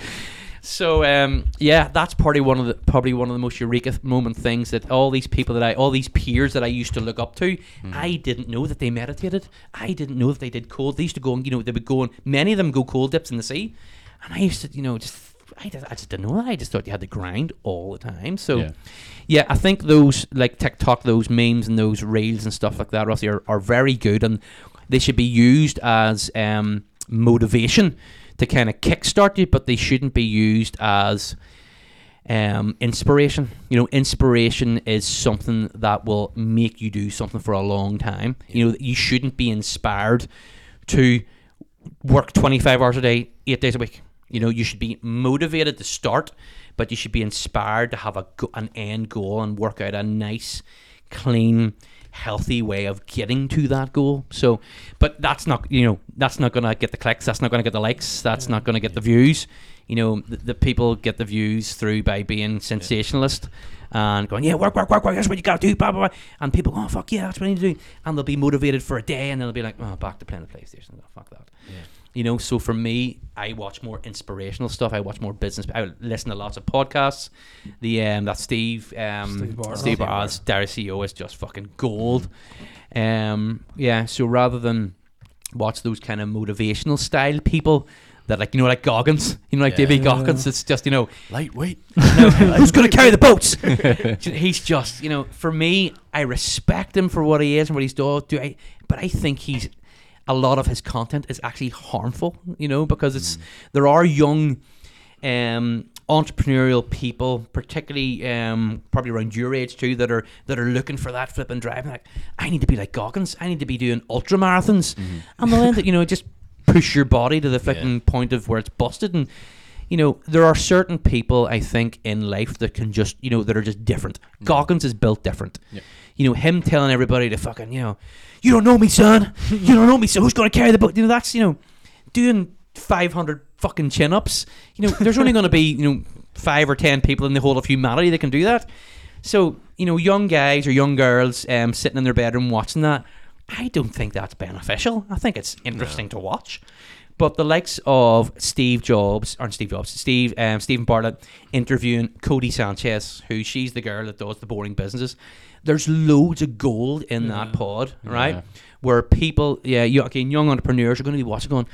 So um, yeah, that's probably one of the probably one of the most eureka moment things that all these people that I all these peers that I used to look up to, mm. I didn't know that they meditated. I didn't know that they did cold. They used to go and you know they would go and many of them go cold dips in the sea, and I used to you know just I just, I just didn't know that. I just thought you had to grind all the time. So yeah, yeah I think those like TikTok, those memes and those reels and stuff like that, Rossi, are are very good, and they should be used as um, motivation to kind of kickstart you, but they shouldn't be used as um, inspiration. You know, inspiration is something that will make you do something for a long time. Yeah. You know, you shouldn't be inspired to work twenty-five hours a day, eight days a week. You know, you should be motivated to start, but you should be inspired to have a go- an end goal and work out a nice, clean, healthy way of getting to that goal. So, but that's not, you know, that's not going to get the clicks, that's not going to get the likes, that's yeah. not going to get the views. You know, the, the people get the views through by being sensationalist and going, yeah, work, work, work, work, that's what you got to do, blah, blah, blah. And people go, oh, fuck yeah, that's what I need to do. And they'll be motivated for a day and they'll be like, oh, back to playing the PlayStation, oh, fuck that. Yeah. You know, so for me, I watch more inspirational stuff. I watch more business. I listen to lots of podcasts. The um, that Steve, um, Steve Barr, Steve Barr's Dairy C E O is just fucking gold. Um, yeah. So rather than watch those kind of motivational style people that like you know like Goggins, you know like yeah. David Goggins, it's just you know lightweight. No, who's gonna carry the boats? He's just you know for me, I respect him for what he is and what he's do. do I, but I think he's. A lot of his content is actually harmful, you know, because it's mm. there are young um, entrepreneurial people, particularly um, probably around your age too, that are that are looking for that flip and drive. And like, I need to be like Goggins. I need to be doing ultra marathons, mm. and they'll end up, you know, just push your body to the flipping yeah. point of where it's busted. And you know, there are certain people I think in life that can just, you know, that are just different. Mm. Goggins is built different. Yeah. You know, him telling everybody to fucking, you know, you don't know me, son. You don't know me, so who's going to carry the boat? You know, that's, you know, doing five hundred fucking chin-ups. You know, there's only going to be, you know, five or ten people in the whole of humanity that can do that. So, you know, young guys or young girls um, sitting in their bedroom watching that, I don't think that's beneficial. I think it's interesting no. to watch. But the likes of Steve Jobs, aren't Steve Jobs, Steve, um, Stephen Bartlett interviewing Cody Sanchez, who she's the girl that does the boring businesses. There's loads of gold in yeah. that pod, right? Yeah. Where people, yeah, you, again, young entrepreneurs are going to be watching going,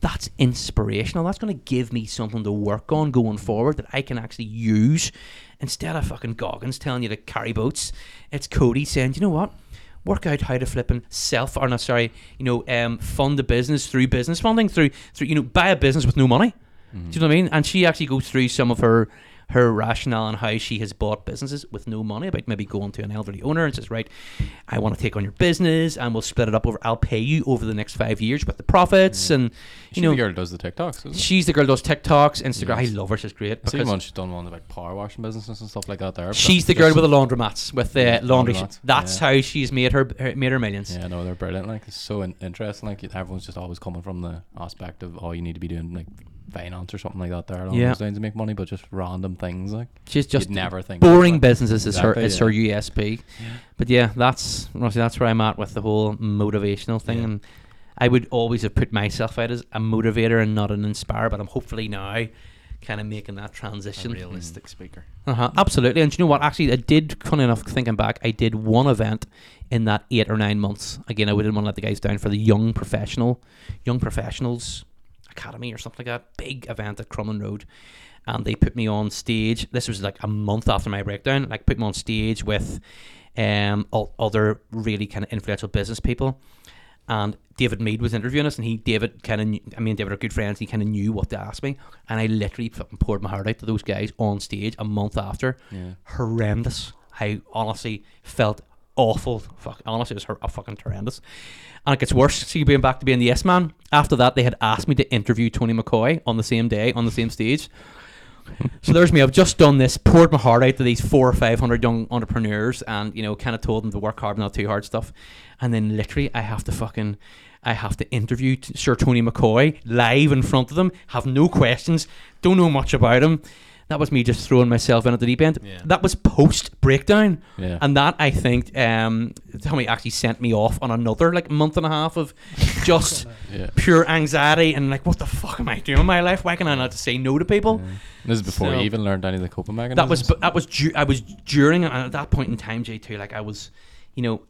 that's inspirational. That's going to give me something to work on going forward that I can actually use. Instead of fucking Goggins telling you to carry boats, it's Cody saying, you know what? Work out how to flip and self, or not, sorry, you know, um, fund the business through business funding, through, through you know, buy a business with no money. Mm-hmm. Do you know what I mean? And she actually goes through some of her her rationale on how she has bought businesses with no money, about maybe going to an elderly owner and says, right, I want to take on your business and we'll split it up over, I'll pay you over the next five years with the profits. Mm-hmm. And, you she's know, the girl does the TikToks, isn't she? She's the girl does TikToks, Instagram. Yes. I love her. She's great. I've seen one, she's done one about power washing businesses and stuff like that there. She's the girl with the laundromats, with the yeah, laundry. Laundromats. That's yeah. how she's made her, her made her millions. Yeah, no, they're brilliant. Like, it's so in- interesting. Like, everyone's just always coming from the aspect of, oh, you need to be doing, like, finance or something like that there along yeah. those lines to make money, but just random things like she's just never think boring businesses is exactly, her is yeah. her U S P. Yeah. But yeah, that's that's where I'm at with the whole motivational thing. Yeah. And I would always have put myself out as a motivator and not an inspirer, but I'm hopefully now kind of making that transition. A realistic mm. speaker. Uh-huh. Absolutely. And do you know what? Actually, I did, funny enough, thinking back, I did one event in that eight or nine months. Again, I wouldn't want to let the guys down for the young professional, young professionals. Academy or something like that, big event at Crumlin Road, and they put me on stage. This was like a month after my breakdown. Like, put me on stage with um all, other really kind of influential business people, and David Mead was interviewing us, and he, David, kind of, I mean, David are good friends. He kind of knew what to ask me, and I literally fucking poured my heart out to those guys on stage a month after. Yeah. Horrendous. I honestly felt awful. Fuck, honestly, it was her, uh, fucking horrendous. And it gets worse. So you're being back to being the yes man. After that, they had asked me to interview Tony McCoy on the same day on the same stage. So there's me. I've just done this, poured my heart out to these four or five hundred young entrepreneurs, and you know, kind of told them to work hard, not too hard stuff. And then literally, I have to fucking, I have to interview t- Sir Tony McCoy live in front of them. Have no questions. Don't know much about him. That was me just throwing myself in at the deep end. Yeah. That was post breakdown, yeah. And that I think um, Tommy actually sent me off on another like month and a half of just yeah. pure anxiety and like, what the fuck am I doing in my life? Why can I not say no to people? Yeah. This is before so, you even learned any of the coping mechanisms. That was that was du- I was during and at that point in time, J two. Like I was, you know,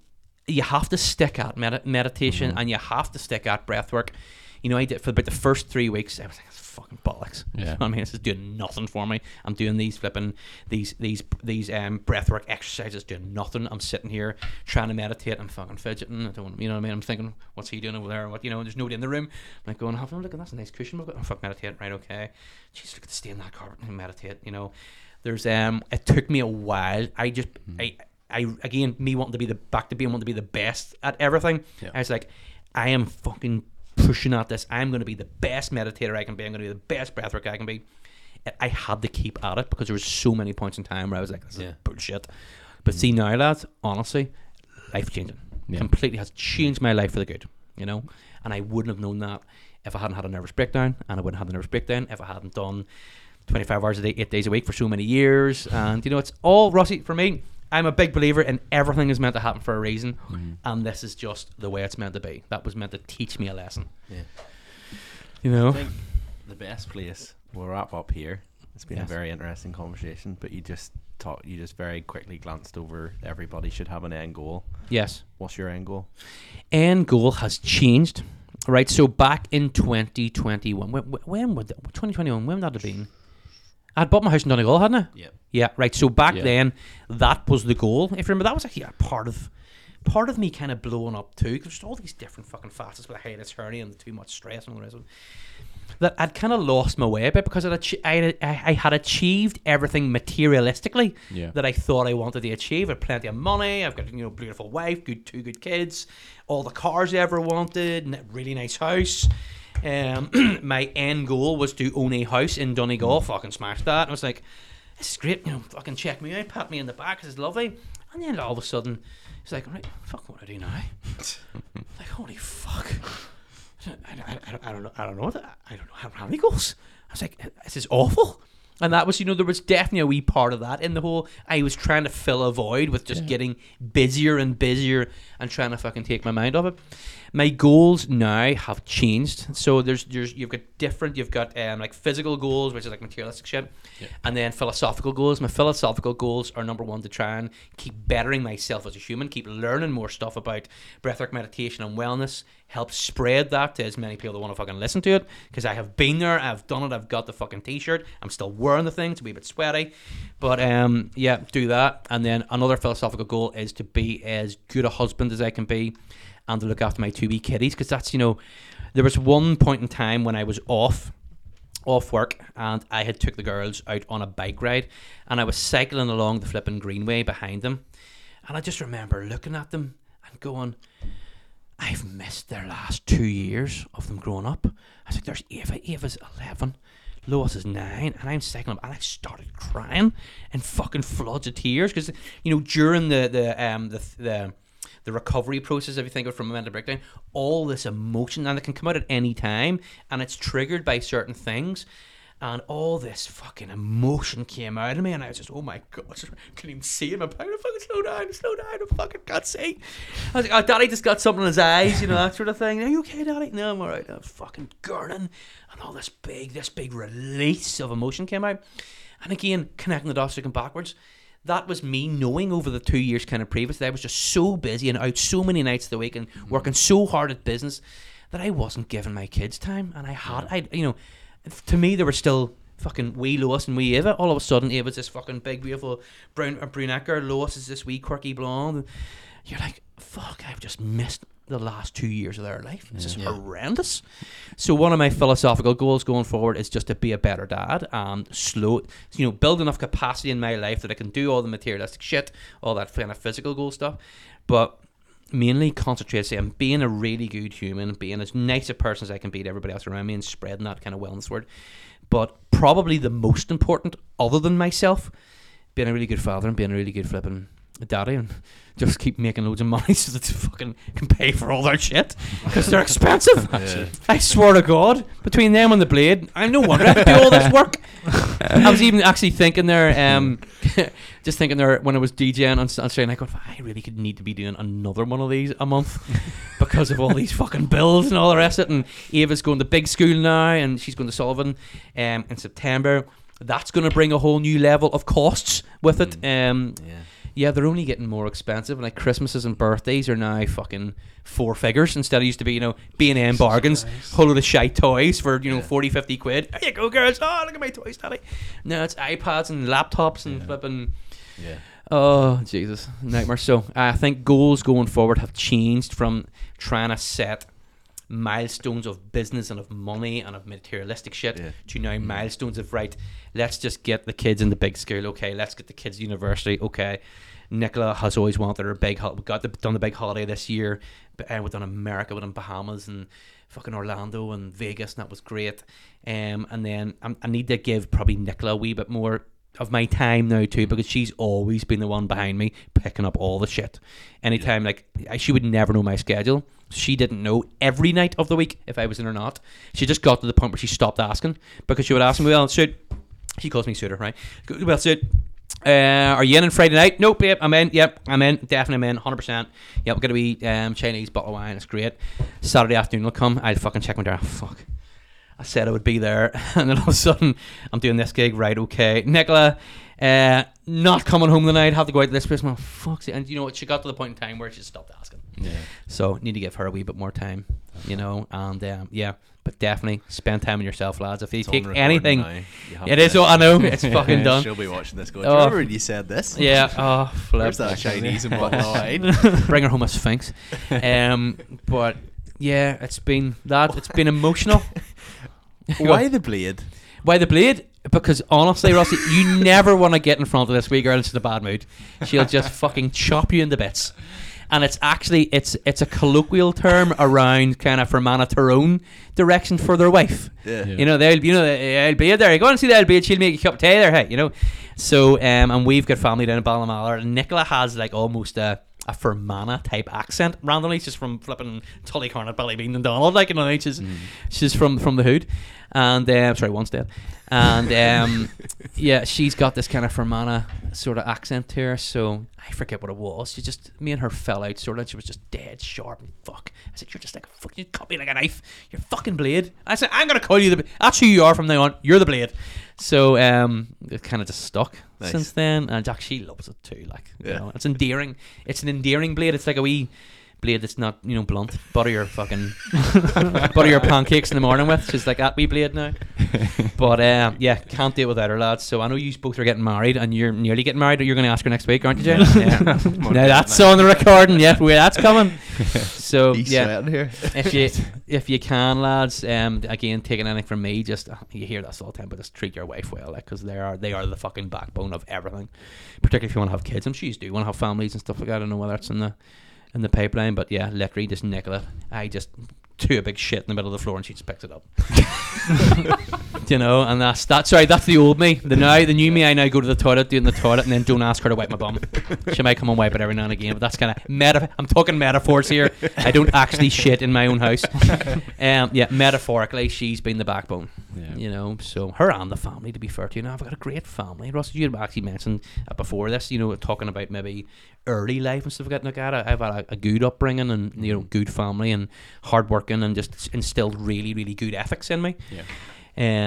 you have to stick at med- meditation mm-hmm. and you have to stick at breath work. You know, I did for about the first three weeks. I was like, fucking bollocks. Yeah. You know what I mean, this is doing nothing for me. I'm doing these flipping these these these um breathwork exercises, doing nothing. I'm sitting here trying to meditate. I'm fucking fidgeting. I don't, you know what I mean. I'm thinking, what's he doing over there? What you know? There's nobody in the room. I'm like going, have oh, look at that's a nice cushion. We've got. Oh, fuck, meditate. Right, okay. Jeez, look at the stain in that carpet. And meditate. You know, there's um. It took me a while. I just mm. I I again me wanting to be the back to being wanting to be the best at everything. Yeah. I was like, I am fucking. Pushing at this, I'm going to be the best meditator I can be. I'm going to be the best breathwork I can be. I had to keep at it because there was so many points in time where I was like, "This yeah. is bullshit." But mm. see now, lads, honestly, life changing. Yeah. Completely has changed my life for the good. You know, and I wouldn't have known that if I hadn't had a nervous breakdown, and I wouldn't have had a nervous breakdown if I hadn't done twenty-five hours a day, eight days a week for so many years. And you know, it's all Rossi for me. I'm a big believer in everything is meant to happen for a reason, mm. and this is just the way it's meant to be. That was meant to teach me a lesson. Yeah, you know. I think the best place we'll wrap up here. It's been yes. a very interesting conversation, but you just talk, you just very quickly glanced over. Everybody should have an end goal. Yes. What's your end goal? End goal has changed, right? So back in twenty twenty-one, when, when would that, twenty twenty-one? When would that have been? I'd bought my house in Donegal, hadn't I? Yeah. Yeah, right. So back yeah. then, that was the goal. If you remember, that was actually a part of part of me kind of blowing up too, because there's all these different fucking facets with a hiatus hernia and too much stress and all the rest of it. That I'd kind of lost my way a bit because I'd ach- I, had, I had achieved everything materialistically yeah. that I thought I wanted to achieve. I had plenty of money. I've got, you know, beautiful wife, good two good kids, all the cars I ever wanted, a really nice house. Um, my end goal was to own a house in Donegal. Fucking smashed that. And I was like, this is great. You know, fucking check me out, pat me in the back. This is lovely. And then all of a sudden, it's like, right, fuck, what do I do now? Like, holy fuck. I don't, I, don't, I don't know. I don't know. I don't know how many goals. I was like, this is awful. And that was, you know, there was definitely a wee part of that in the whole. I was trying to fill a void with just yeah. getting busier and busier and trying to fucking take my mind off it. My goals now have changed. So there's, there's you've got different, you've got um, like physical goals, which is like materialistic shit, yeah. and then philosophical goals. My philosophical goals are number one, to try and keep bettering myself as a human, keep learning more stuff about breathwork, meditation, and wellness. Help spread that to as many people that want to fucking listen to it, because I have been there, I've done it, I've got the fucking t-shirt, I'm still wearing the thing, it's a wee bit sweaty, but um, yeah, do that. And then another philosophical goal is to be as good a husband as I can be and to look after my two wee kitties, because that's, you know, there was one point in time when I was off off work and I had took the girls out on a bike ride and I was cycling along the flipping greenway behind them, and I just remember looking at them and going, I've missed their last two years of them growing up. I was like, there's Ava, Ava's eleven, Lois is nine, and I'm cycling up, and I started crying and fucking floods of tears, because, you know, during the the um the the the recovery process, if you think of it from a mental breakdown, all this emotion, and it can come out at any time, and it's triggered by certain things. And all this fucking emotion came out of me, and I was just, oh my god, I couldn't even see him. I'm like, fucking slow down, slow down, I fucking can't see. I was like, oh, Daddy just got something in his eyes, you know, that sort of thing. Are you okay, Daddy? No, I'm alright. I'm fucking gurning. And all this big, this big release of emotion came out. And again, connecting the dots, looking backwards, that was me knowing over the two years kind of previous that I was just so busy and out so many nights of the week and working so hard at business that I wasn't giving my kids time. And I had, I, you know, to me, they were still fucking wee Lois and wee Ava. All of a sudden, Ava's this fucking big, beautiful brown brunette girl. Lois is this wee quirky blonde. And you're like, fuck, I've just missed the last two years of their life. It's yeah. just yeah. horrendous. So one of my philosophical goals going forward is just to be a better dad and slow, you know, build enough capacity in my life that I can do all the materialistic shit, all that kind of physical goal stuff, but mainly concentrate on being a really good human, being as nice a person as I can be to everybody else around me, and spreading that kind of wellness word. But probably the most important, other than myself, being a really good father and being a really good flipping daddy, and just keep making loads of money so that they fucking can pay for all their shit, because they're expensive. Yeah. I swear to God, between them and the blade, I'm no wonder I do all this work. I was even actually thinking there, um, just thinking there when I was DJing on Saturday, and I go, I really could need to be doing another one of these a month because of all these fucking bills and all the rest of it. And Ava's going to big school now, and she's going to Sullivan um, in September. That's going to bring a whole new level of costs with it. Um, yeah. Yeah, they're only getting more expensive. And like Christmases and birthdays are now fucking four figures instead of used to be, you know, B and M bargains, Christ. Whole of the shite toys for, you know, yeah. forty, fifty quid. There you go, girls. Oh, look at my toys, daddy. No, it's iPads and laptops and yeah. flipping. Yeah. Oh, Jesus. Nightmare. So I think goals going forward have changed from trying to set milestones of business and of money and of materialistic shit yeah. to now mm-hmm. milestones of, right, let's just get the kids in the big school, okay, let's get the kids to university, okay, Nicola has always wanted her big ho- we got the, done the big holiday this year, but uh, we've done America, we've done Bahamas and fucking Orlando and Vegas, and that was great. Um, and then um, I need to give probably Nicola a wee bit more of my time now too, because she's always been the one behind me picking up all the shit anytime yeah. like I, she would never know my schedule. She didn't know every night of the week if I was in or not. She just got to the point where she stopped asking, because she would ask me, well Soot, she calls me Souter, right, well Soot, uh, are you in on Friday night? Nope, babe, I'm in. Yep, I'm in, definitely I'm in, one hundred percent. Yep, we're gonna be um, Chinese bottle of wine, it's great. Saturday afternoon will come, I'll fucking check my diary. Oh, fuck, I said I would be there, and then all of a sudden, I'm doing this gig, right, okay. Nicola, uh, not coming home tonight, have to go out to this place. Well, fuck's it. And you know what, she got to the point in time where she stopped asking. Yeah. So, need to give her a wee bit more time, you know, and um, yeah, but definitely spend time on yourself, lads. If you it's take anything, now, you it is what I know, it's fucking done. She'll be watching this going, oh, do you remember when you said this? Yeah, oh, flip. Where's that Chinese and whatnot? Bring her home a sphinx. Um, but yeah, it's been that, it's been emotional. Why the blade? Why the blade? Because honestly, Rossi, you never want to get in front of this wee girl into a bad mood. She'll just fucking chop you into bits. And it's actually it's it's a colloquial term around kind of Fermanagh Tyrone direction for their wife. Yeah. Yeah. You know, they'll you know they'll be there. You go and see that blade. She'll make you a cup of tea there. Hey, you know. So um, and we've got family down in Ballinamala, and Nicola has like almost a. a Fermanagh type accent randomly. She's from flipping Tullycorn at Ballybean and Donald, like, you know, she's mm. she's from, from the hood, and um, sorry, once dead, and um, yeah, she's got this kind of Fermanagh sort of accent to her. So I forget what it was, she just, me and her fell out sort of, and she was just dead sharp and fuck, I said, you're just like a fucking, you cut me like a knife, you're fucking blade. I said, I'm gonna call you the, that's who you are from now on, you're the blade. So um, it kind of just stuck nice. Since then, and Jack, she loves it too. Like, yeah. you know, it's endearing. It's an endearing blade. It's like a wee blade that's not, you know, blunt. Butter your fucking butter your pancakes in the morning with. She's like that wee blade now. But um, yeah, can't do it without her, lads. So I know you both are getting married, and you're nearly getting married. Or you're going to ask her next week, aren't you, James? Yeah. Now that's on the recording. Yeah, where that's coming. So he's yeah, here. if you if you can, lads. Um, again, taking anything from me, just uh, you hear this all the time, but just treat your wife well, like, because they are they are the fucking backbone of everything. Particularly if you want to have kids, I'm sure you do want to have families and stuff like that. I don't know whether it's in the in the pipeline, but yeah, literally just Nicola, I just threw a big shit in the middle of the floor, and she just picked it up. You know, and that's that. Sorry, that's the old me. The now, the new me. I now go to the toilet, doing the toilet, and then don't ask her to wipe my bum. She might come and wipe it every now and again, but that's kind of meta. I'm talking metaphors here. I don't actually shit in my own house. Um, yeah, metaphorically, she's been the backbone. Yeah. You know, so her and the family. To be fair to you, now I've got a great family. Ross, you had actually mentioned before this. You know, talking about maybe early life and stuff like that. I've had a, a good upbringing, and you know, good family and hard work. And just instilled really, really good ethics in me. Yeah.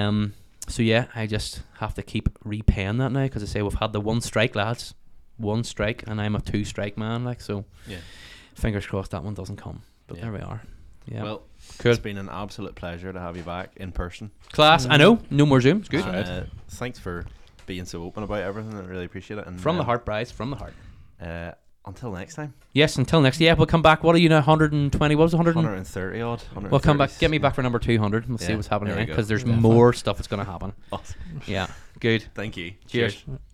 Um. So yeah, I just have to keep repaying that now, because I say we've had the one strike, lads, one strike, and I'm a two strike man. Like so. Yeah. Fingers crossed that one doesn't come. But yeah. There we are. Yeah. Well, cool. It's been an absolute pleasure to have you back in person. Class. Mm. I know. No more Zoom. It's good. And, uh, thanks for being so open about everything. I really appreciate it. And from um, the heart, Bryce. From the heart. Uh, Until next time. Yes, until next. Yeah, we'll come back. What are you now? one hundred twenty What was it? one hundred thirty odd. one hundred thirty We'll come back. Get me back for number two hundred We'll yeah, see what's happening there, because there's yeah, more fun. Stuff that's going to happen. Awesome. Yeah. Good. Thank you. Cheers. Cheers.